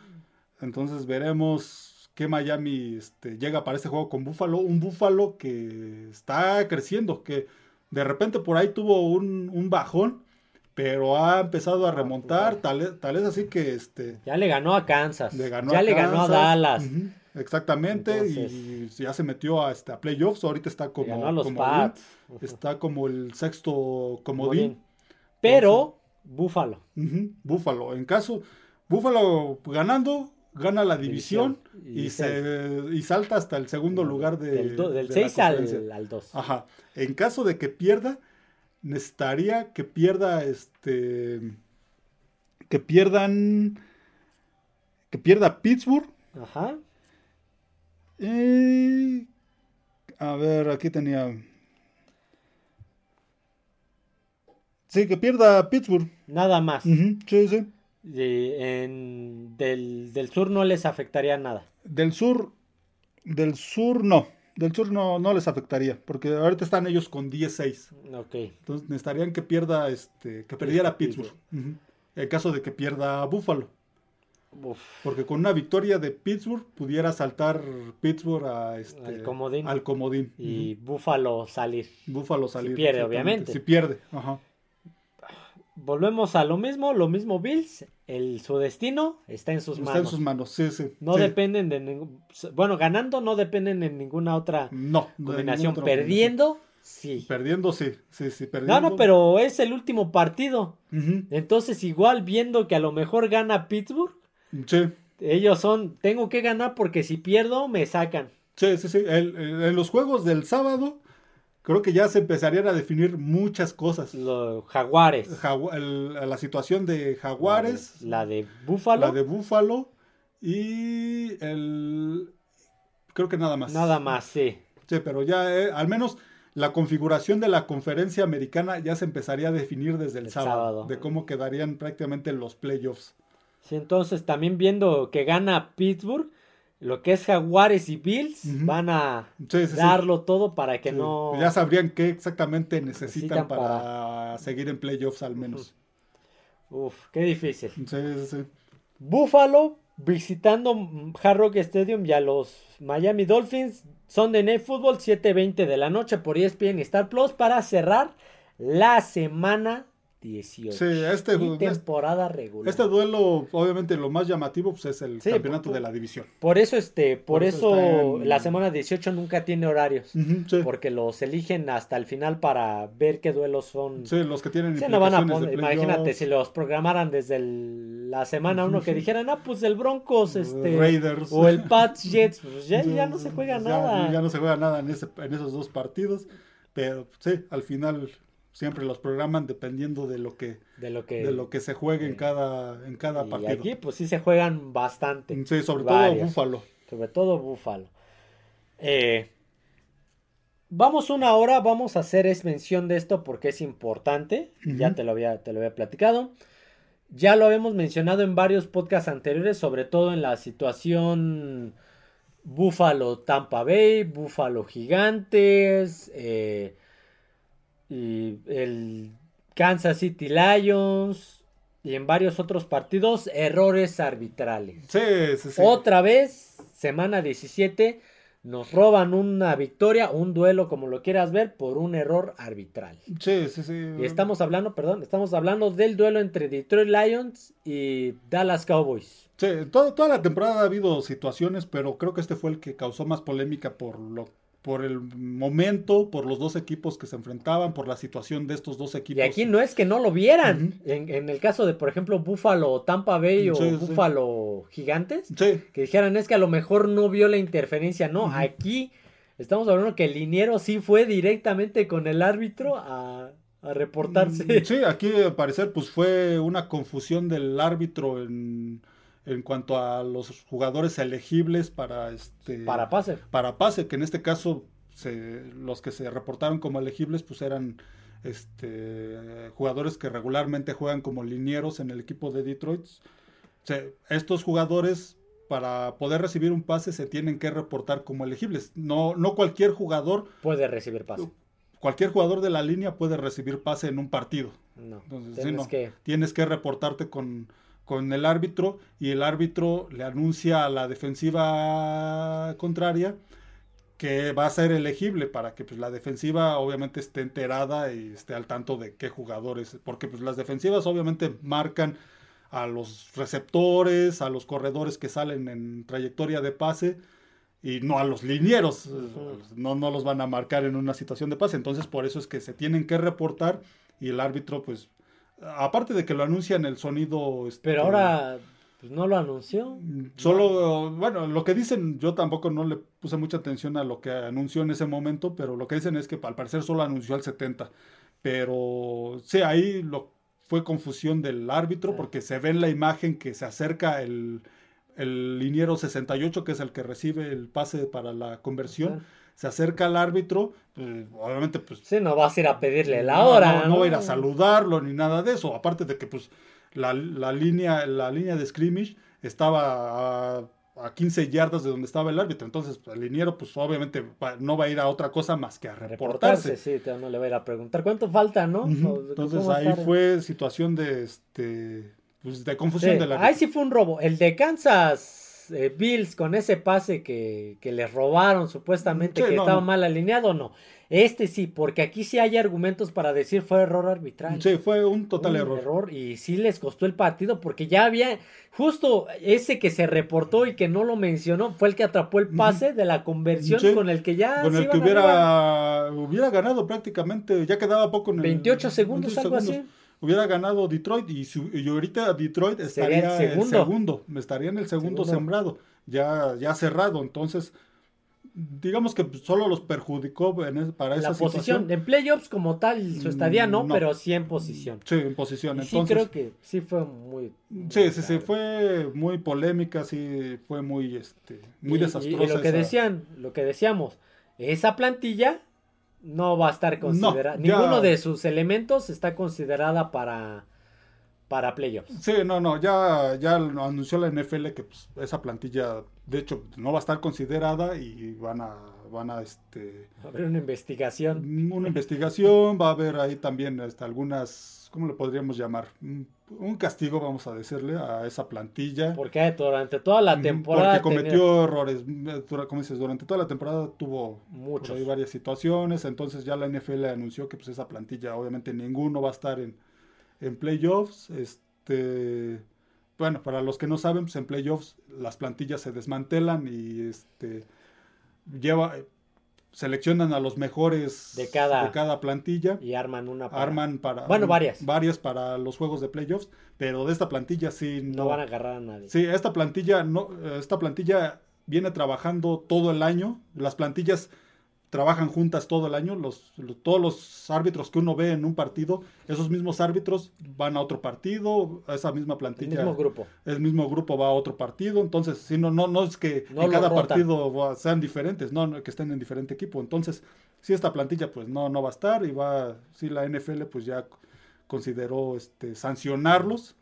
Entonces veremos... que Miami este, llega para este juego con Buffalo, un Buffalo que está creciendo, que de repente por ahí tuvo un, un bajón, pero ha empezado a remontar, tal, tal es así que... este ya le ganó a Kansas, le ganó ya a le Kansas, ganó a Dallas. Uh-huh, exactamente, entonces, y ya se metió a, a playoffs, ahorita está como... Ganó a los como Pats. Win, está como el sexto comodín. Pero, entonces, Buffalo. Uh-huh, Buffalo, en caso, Buffalo ganando... Gana la división, división y, y, se, y salta hasta el segundo lugar de, del, do, del de seis al dos. Ajá. En caso de que pierda, necesitaría que pierda este. Que pierdan. Que pierda Pittsburgh. Ajá. Y, a ver, aquí tenía. Sí, que pierda Pittsburgh. Nada más. Uh-huh, sí, sí. De, en, del, del sur no les afectaría nada. Del sur, del sur no. Del sur no, no les afectaría. Porque ahorita están ellos con diez seis. Okay. Entonces necesitarían que pierda este. Que perdiera Pittsburgh. Pittsburgh. Uh-huh. En caso de que pierda Buffalo. Uf. Porque con una victoria de Pittsburgh pudiera saltar Pittsburgh a este, al comodín. Al comodín. Y uh-huh. Buffalo salir. Buffalo salir. Si pierde, obviamente. Si pierde, ajá. Volvemos a lo mismo, lo mismo Bills, el, su destino está en sus está manos. Está en sus manos, sí, sí. No sí. dependen de ningún... Bueno, ganando no dependen de ninguna otra no, combinación. Ninguna otra perdiendo, combinación. Sí. Perdiendo, sí, sí, sí, perdiendo. No, no, pero es el último partido. Uh-huh. Entonces, igual viendo que a lo mejor gana Pittsburgh, sí, ellos son, tengo que ganar porque si pierdo, me sacan. Sí, sí, sí. El, el, en los juegos del sábado, creo que ya se empezarían a definir muchas cosas. Los Jaguares. Jagu- el, la situación de Jaguares. La de, la de Búfalo. La de Búfalo. Y el... creo que nada más. Nada más, sí. Sí, pero ya, eh, al menos... la configuración de la conferencia americana ya se empezaría a definir desde el, el sábado, sábado, de cómo quedarían prácticamente los playoffs. Sí, entonces también viendo que gana Pittsburgh, lo que es Jaguares y Bills, uh-huh, van a sí, sí, darlo sí. todo para que sí. no... Ya sabrían qué exactamente necesitan, necesitan para, para seguir en playoffs al menos. Uh-huh. Uf, qué difícil. Sí, sí, sí. Buffalo visitando Hard Rock Stadium y a los Miami Dolphins. Sunday Night Football, siete veinte de la noche por E S P N y Star Plus para cerrar la semana dieciocho. Sí, este y temporada este, regular. Este duelo, obviamente, lo más llamativo pues, es el sí, campeonato por, de la división. Por eso, este, por, por eso, eso en... la semana dieciocho nunca tiene horarios, uh-huh, sí, porque los eligen hasta el final para ver qué duelos son. Sí, los que tienen. Sí, no van a poner, imagínate si los programaran desde el, la semana uno, uh-huh, que dijeran, ah, pues el Broncos, este, Raiders o el Pats Jets, pues ya, ya no se juega ya, nada. Ya no se juega nada en, ese, en esos dos partidos, pero sí, al final. Siempre los programan dependiendo de lo que de lo que, de lo que se juegue eh, en cada, en cada y partido. Y aquí pues sí se juegan bastante. Sí, sobre varios, todo Búfalo. Sobre todo Búfalo. Eh, vamos una hora, vamos a hacer es mención de esto porque es importante. Uh-huh. Ya te lo había, te lo había platicado. Ya lo habíamos mencionado en varios podcasts anteriores, sobre todo en la situación Búfalo Tampa Bay, Búfalo Gigantes, eh... y el Kansas City Lions y en varios otros partidos, errores arbitrales. Sí, sí, sí. Otra vez, semana diecisiete, nos roban una victoria, un duelo, como lo quieras ver, por un error arbitral. Sí, sí, sí. Y estamos hablando, perdón, estamos hablando del duelo entre Detroit Lions y Dallas Cowboys. Sí, todo, toda la temporada ha habido situaciones, pero creo que este fue el que causó más polémica por lo que... por el momento, por los dos equipos que se enfrentaban, por la situación de estos dos equipos. Y aquí no es que no lo vieran. Uh-huh. En, en el caso de, por ejemplo, Buffalo Tampa Bay o sí, Buffalo sí. Gigantes, sí. que dijeran es que a lo mejor no vio la interferencia. No, uh-huh, aquí estamos hablando que el liniero sí fue directamente con el árbitro a, a reportarse. Sí, aquí al parecer pues fue una confusión del árbitro en... en cuanto a los jugadores elegibles para este para pase para pase que en este caso se, los que se reportaron como elegibles pues eran este jugadores que regularmente juegan como linieros en el equipo de Detroit. Se, estos jugadores para poder recibir un pase se tienen que reportar como elegibles. No no cualquier jugador puede recibir pase. Cualquier jugador de la línea puede recibir pase en un partido. No. Entonces, tienes, sí, no, que... tienes que reportarte con con el árbitro, y el árbitro le anuncia a la defensiva contraria que va a ser elegible para que pues, la defensiva obviamente esté enterada y esté al tanto de qué jugadores, porque pues, las defensivas obviamente marcan a los receptores, a los corredores que salen en trayectoria de pase, y no a los linieros, uh-huh, no, no los van a marcar en una situación de pase, entonces por eso es que se tienen que reportar, y el árbitro pues aparte de que lo anuncian el sonido... Este, pero ahora pues no lo anunció. Solo, bueno, lo que dicen, yo tampoco no le puse mucha atención a lo que anunció en ese momento, pero lo que dicen es que al parecer solo anunció al setenta. Pero sí, ahí lo, fue confusión del árbitro, porque se ve en la imagen que se acerca el, el liniero sesenta y ocho, que es el que recibe el pase para la conversión. Ajá. Se acerca al árbitro, eh, obviamente pues... Sí, no vas a ir a pedirle la no, hora. No, no, no va a ir a saludarlo ni nada de eso. Aparte de que pues la, la, línea, la línea de scrimmage estaba a, a quince yardas de donde estaba el árbitro. Entonces el liniero pues obviamente va, no va a ir a otra cosa más que a reportarse. reportarse sí, no le va a ir a preguntar cuánto falta, ¿no? Uh-huh. Entonces ahí estar? fue situación de, este, pues, de confusión. Sí, de la... Ahí sí fue un robo. El de Kansas... Eh, Bills con ese pase que, que les robaron supuestamente, sí, que no, estaba no. mal alineado, no. Este sí, porque aquí sí hay argumentos para decir fue error arbitral. Sí, fue un total un error. error. Y sí les costó el partido porque ya había... Justo ese que se reportó y que no lo mencionó fue el que atrapó el pase uh-huh. de la conversión sí. con el que ya... Con el que hubiera, hubiera ganado prácticamente, ya quedaba poco en el... veintiocho segundos, veintiocho algo segundos. así. Hubiera ganado Detroit y, su, y ahorita Detroit estaría en el segundo, estaría en el segundo, segundo. sembrado, ya, ya cerrado. Entonces, digamos que solo los perjudicó en el, para la esa posición. Situación. En playoffs como tal, su estadía no, no, pero sí en posición. Sí, en posición. Y entonces, sí creo que sí fue muy... muy sí, sí, sí, fue muy polémica, sí fue muy, este, muy y, desastrosa. Y lo que esa... decían, lo que decíamos, esa plantilla... No va a estar considerada. No, ya... Ninguno de sus elementos está considerada para, para playoffs. Sí, no, no. Ya, ya anunció la N F L que pues, esa plantilla, de hecho, no va a estar considerada y van a, van a, este. Va a haber una investigación. Una investigación. Va a haber ahí también hasta algunas, ¿cómo le podríamos llamar? Un castigo, vamos a decirle, a esa plantilla. Porque durante toda la temporada... Porque cometió tenía... errores, como dices, durante toda la temporada tuvo muchos ahí, varias situaciones, entonces ya la N F L anunció que pues esa plantilla, obviamente ninguno va a estar en, en playoffs. Este, bueno, para los que no saben, pues en playoffs las plantillas se desmantelan y este lleva... seleccionan a los mejores de cada, de cada plantilla y arman una para, arman para bueno, un, varias. varias para los juegos de playoffs, pero de esta plantilla sí no, no van a agarrar a nadie. Sí, esta plantilla no esta plantilla viene trabajando todo el año. Las plantillas trabajan juntas todo el año, los, los todos los árbitros que uno ve en un partido, esos mismos árbitros van a otro partido, esa misma plantilla, el mismo grupo, el mismo grupo va a otro partido, entonces si no no no es que no en cada rotan. partido sean diferentes, no, no que estén en diferente equipo, entonces si esta plantilla pues no no va a estar y va si la N F L pues ya consideró este sancionarlos.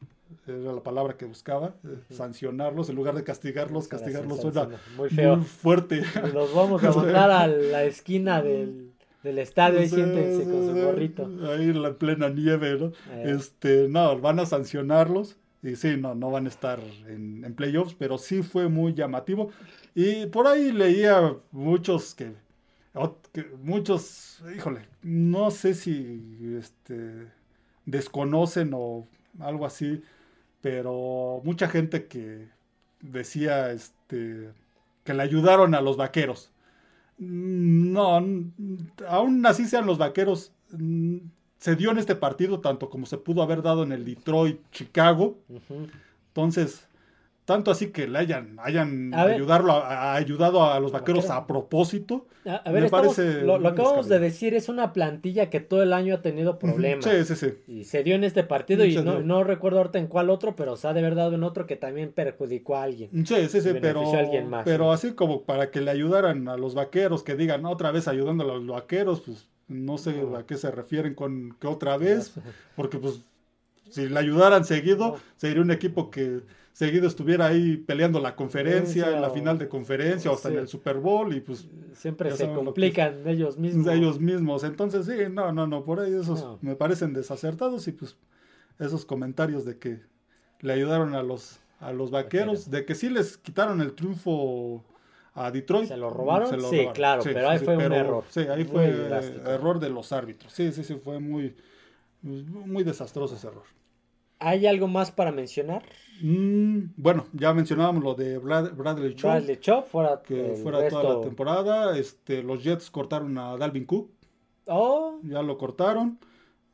Era la palabra que buscaba, eh, uh-huh. sancionarlos, en lugar de castigarlos, castigarlos suena muy feo, muy fuerte. Los vamos a mandar a la esquina del, del estadio, ahí siéntense con su gorrito. Ahí en la plena nieve, ¿no? Eh. Este, no, van a sancionarlos y sí, no, no van a estar en, en playoffs, pero sí fue muy llamativo. Y por ahí leía muchos que, que muchos, híjole, no sé si este, desconocen o algo así, pero mucha gente que decía este que le ayudaron a los vaqueros. No, aún así sean los vaqueros, se dio en este partido tanto como se pudo haber dado en el Detroit-Chicago. Uh-huh. Entonces, tanto así que le hayan, hayan a ayudarlo, a, a ayudado a los vaqueros vaquero. a propósito. A, a ver, me estamos, parece lo, lo acabamos de decir, es una plantilla que todo el año ha tenido problemas. Uh-huh. Sí, sí, sí. Y se dio en este partido sí, y no, no recuerdo ahorita en cuál otro, pero o se ha de haber dado en otro que también perjudicó a alguien. Sí, sí, sí, pero, a alguien más, pero ¿no? Así como para que le ayudaran a los vaqueros, que digan otra vez ayudando a los vaqueros, pues no sé no. a qué se refieren con que otra vez, porque pues si le ayudaran seguido, no. sería un equipo que... seguido estuviera ahí peleando la conferencia, o, en la final de conferencia, o hasta sí. en el Super Bowl, y pues... Siempre se complican es, ellos mismos. Ellos mismos, entonces sí, no, no, no, por ahí esos no. me parecen desacertados, y pues esos comentarios de que le ayudaron a los, a los vaqueros, vaqueros, de que sí les quitaron el triunfo a Detroit. ¿Se lo robaron? Se lo sí, robaron. claro, sí, pero ahí sí, fue sí, un pero, error. Sí, ahí muy fue eh, error de los árbitros, sí, sí, sí, fue muy, muy desastroso ese error. ¿Hay algo más para mencionar? Mm, bueno, ya mencionábamos lo de Brad, Bradley Chubb. Bradley Chubb fuera, que fuera resto... toda la temporada. Este, los Jets cortaron a Dalvin Cook. Oh. Ya lo cortaron.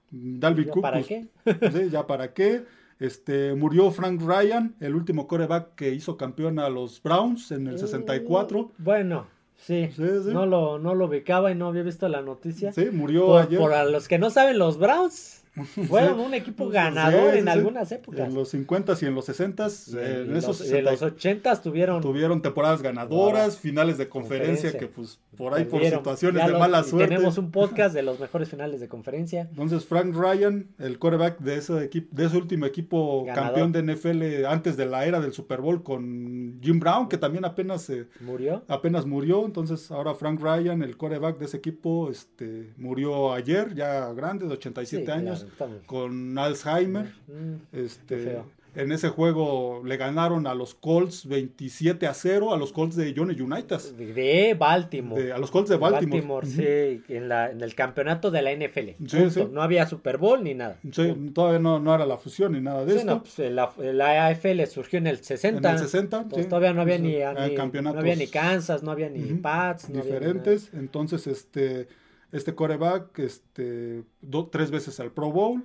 Dalvin Cook. ¿Para pues, qué? Sí, ya para qué. Este, murió Frank Ryan, el último quarterback que hizo campeón a los Browns en el sesenta y cuatro. Bueno. Sí, sí, sí. No, lo, no lo ubicaba y no había visto la noticia. Sí, murió por, ayer. Por a los que no saben, los Browns fueron sí. un equipo ganador sí, sí, en sí. algunas épocas. En los cincuentas y en los sesentas. Sí, en esos los, sesenta, en los ochentas tuvieron... Tuvieron temporadas ganadoras, wow, finales de conferencia, conferencia que pues por ahí perdieron, por situaciones de los, mala suerte. Tenemos un podcast de los mejores finales de conferencia. Entonces Frank Ryan, el quarterback de ese, equipo, de ese último equipo ganador, campeón de N F L antes de la era del Super Bowl con Jim Brown, que también apenas, eh, ¿Murió? apenas murió. Entonces ahora Frank Ryan, el quarterback de ese equipo, este, murió ayer, ya grande, de ochenta y siete sí, años, claro, con Alzheimer. Mm, este, En ese juego le ganaron a los Colts veintisiete a cero, a los Colts de Johnny Unitas. De Baltimore. De, a los Colts de Baltimore. Baltimore, uh-huh. Sí, en, la, en el campeonato de la N F L. Sí, sí. No había Super Bowl ni nada. Sí, punto. Todavía no, no era la fusión ni nada de sí, esto. No, pues, la, la A F L surgió en el sesenta. En el sesenta, entonces, sí. Todavía no había, ni, ni, campeonatos no había ni Kansas, no había ni uh-huh. Pats. No diferentes. Había entonces, este, este quarterback, este, do, tres veces al Pro Bowl.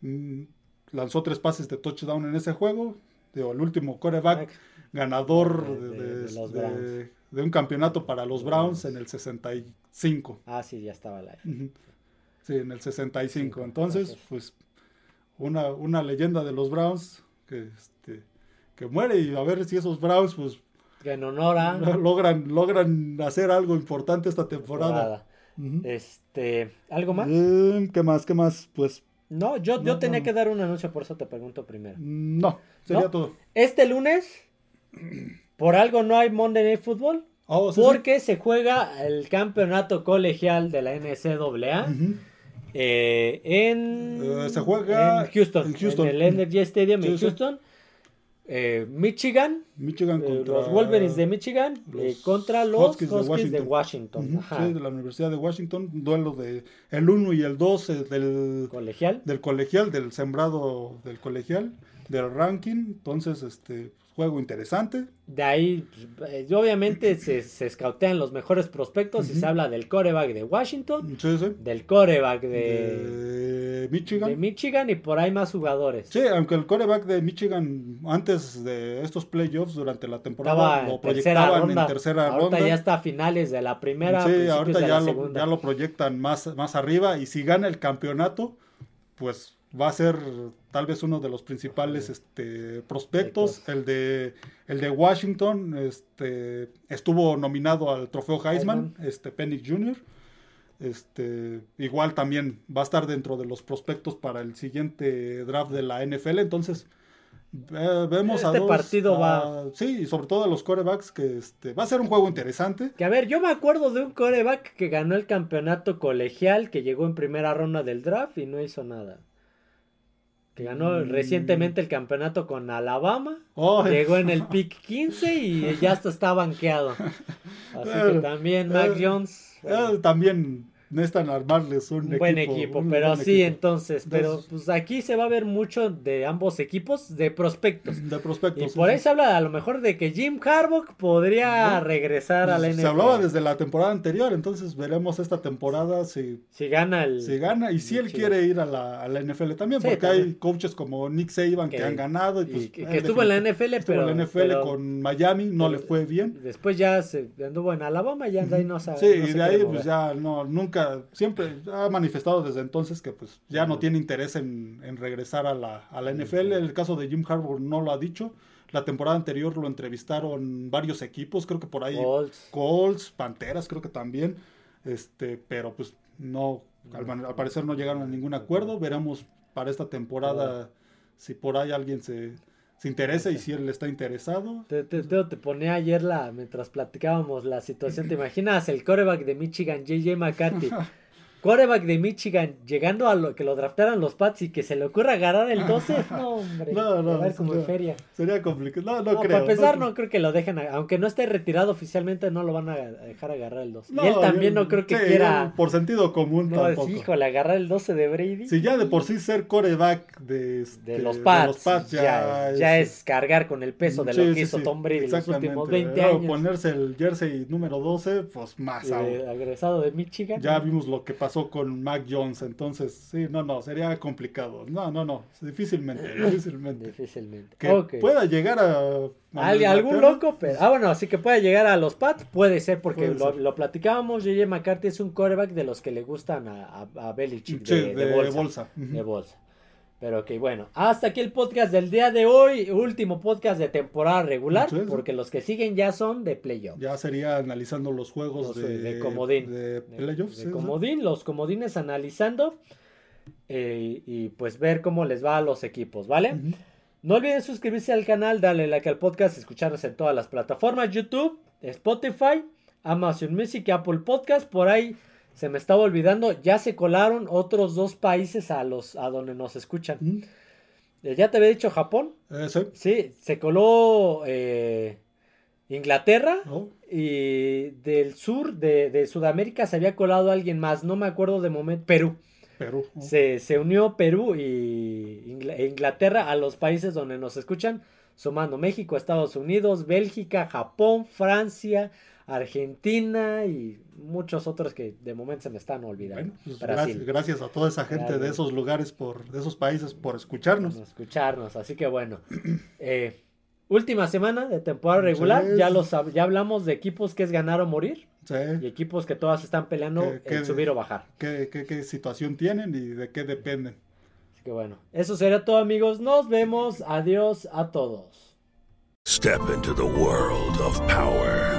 Mm. Lanzó tres pases de touchdown en ese juego. Digo, el último quarterback ganador de, de, de, de, de, de un campeonato para los Browns en el sesenta y cinco. Ah, sí, ya estaba la... Uh-huh. Sí, en el sesenta y cinco. Entonces, pues, una, una leyenda de los Browns que, este, que muere. Y a ver si esos Browns, pues... Que en honor a... Logran, logran hacer algo importante esta temporada. temporada. Uh-huh. Este, ¿algo más? Eh, ¿Qué más? ¿Qué más? Pues... No, yo, no, yo tenía no, no. que dar un anuncio, por eso te pregunto primero. No, sería ¿No? todo. Este lunes, por algo no hay Monday Night Football, oh, sí, porque sí. se juega el campeonato colegial de la N C A A uh-huh. eh, en, uh, se juega en, Houston, en Houston, en el Energy Stadium sí, en Houston. Sí. Eh, Michigan, Michigan eh, contra los Wolverines de Michigan eh, contra los Huskies, Huskies de Washington, de, Washington. Uh-huh. Sí, de la Universidad de Washington, duelo de el uno y el dos del colegial, del colegial, del sembrado del colegial, del ranking, entonces este juego interesante. De ahí pues, obviamente se, se escautean los mejores prospectos uh-huh. y se habla del quarterback de Washington, sí, sí. del quarterback de... de... Michigan. De Michigan y por ahí más jugadores. Sí, aunque el quarterback de Michigan antes de estos playoffs durante la temporada estaba lo proyectaban tercera en tercera ahorita ronda. Ahorita ya está a finales de la primera. Sí, ahorita ya, la lo, ya lo proyectan más, más arriba y si gana el campeonato, pues va a ser tal vez uno de los principales este, prospectos. El de, el de Washington este, estuvo nominado al trofeo Heisman, Heisman. Este, Penix junior Este, igual también va a estar dentro de los prospectos para el siguiente draft de la N F L. Entonces eh, vemos este a dos partido a, va... sí, y sobre todo a los quarterbacks que este, va a ser un juego interesante. Que a ver, yo me acuerdo de un quarterback que ganó el campeonato colegial, que llegó en primera ronda del draft y no hizo nada. Que ganó mm. recientemente el campeonato con Alabama, oh, llegó en el pick quince y ya hasta está banqueado. Así eh, que también Mac eh, Jones. Bueno. Eh, también necesitan armarles un, un buen equipo. equipo un pero buen sí, equipo. Entonces, pero entonces, pues aquí se va a ver mucho de ambos equipos, de prospectos. De prospectos. Y sí, por ahí sí. se habla a lo mejor de que Jim Harbaugh podría no, regresar pues, a la N F L. Se hablaba desde la temporada anterior, entonces veremos esta temporada si, si gana el, si gana y si él Chile. quiere ir a la, a la N F L también, sí, porque también. hay coaches como Nick Saban que, que han ganado. Y pues, y que, que estuvo en la N F L, pero. Estuvo en la N F L pero, con Miami, no pero, le fue bien. Después ya se anduvo en Alabama y ya de ahí no sabe. Sí, no y de ahí pues ya no, nunca. Siempre ha manifestado desde entonces que pues ya no tiene interés en, en regresar a la, a la N F L. El caso de Jim Harbaugh no lo ha dicho. La temporada anterior lo entrevistaron varios equipos, creo que por ahí Colts, Colts Panteras creo que también, este, pero pues no, al, al parecer no llegaron a ningún acuerdo. Veremos para esta temporada si por ahí alguien se... Se interesa y si él está interesado. Te, te, te, te ponía ayer, la mientras platicábamos la situación, ¿te imaginas el quarterback de Michigan, J J McCarthy? Quarterback de Michigan llegando a lo que lo draftaran los Pats y que se le ocurra agarrar el doce. No, hombre. No, no. A ver, como sería, feria. Sería complicado. No, no, no creo. Para empezar, no, no creo que lo dejen. Aunque no esté retirado oficialmente, no lo van a dejar agarrar el doce. No, y él también yo, no creo que sí, quiera. Por sentido común, no, tampoco. Híjole, agarrar el doce de Brady. Si ya de por sí ser quarterback de, este, de los Pats. De los Pats ya, ya, es, ya es cargar con el peso de sí, lo que sí, hizo sí, Tom Brady en los últimos veinte eh, años. Ponerse el jersey número doce, pues más eh, aún. Agresado de Michigan. Ya vimos lo que pasó con Mac Jones, entonces sí, no, no, sería complicado, no, no, no, difícilmente, difícilmente, difícilmente. Que okay. pueda llegar a, a ¿Al, algún loco, pero, ah bueno, así que pueda llegar a los Pats, puede ser, porque puede lo, ser. lo platicábamos, J J McCarthy es un quarterback de los que le gustan a, a, a Belichick, sí, de, de, de bolsa, bolsa. Uh-huh. de bolsa, pero ok, bueno, hasta aquí el podcast del día de hoy, último podcast de temporada regular, sí, porque los que siguen ya son de playoffs. Ya sería analizando los juegos los, de, de comodín, de playoffs, de, de sí, comodín, sí. los comodines analizando eh, y pues ver cómo les va a los equipos, ¿vale? Uh-huh. No olviden suscribirse al canal, darle like al podcast, escucharnos en todas las plataformas, YouTube, Spotify, Amazon Music y Apple Podcast, por ahí. Se me estaba olvidando, ya se colaron otros dos países a los a donde nos escuchan. Mm. ¿Ya te había dicho Japón? Eh, sí. Sí, se coló eh, Inglaterra, oh. y del sur de, de Sudamérica se había colado alguien más, no me acuerdo de momento, Perú. Perú. Oh. Se, se unió Perú y Ingl- Inglaterra a los países donde nos escuchan, sumando México, Estados Unidos, Bélgica, Japón, Francia, Argentina y muchos otros que de momento se me están olvidando. Bueno, pues gracias, gracias a toda esa gente gracias. de esos lugares, por de esos países, por escucharnos. Por escucharnos, así que bueno. Eh, última semana de temporada Muchas regular, veces. ya los ya hablamos de equipos que es ganar o morir, sí. y equipos que todas están peleando ¿Qué, qué, en subir o bajar. ¿qué, qué, ¿Qué situación tienen y de qué dependen? Así que bueno, eso será todo, amigos. Nos vemos. Adiós a todos. Step into the world of power,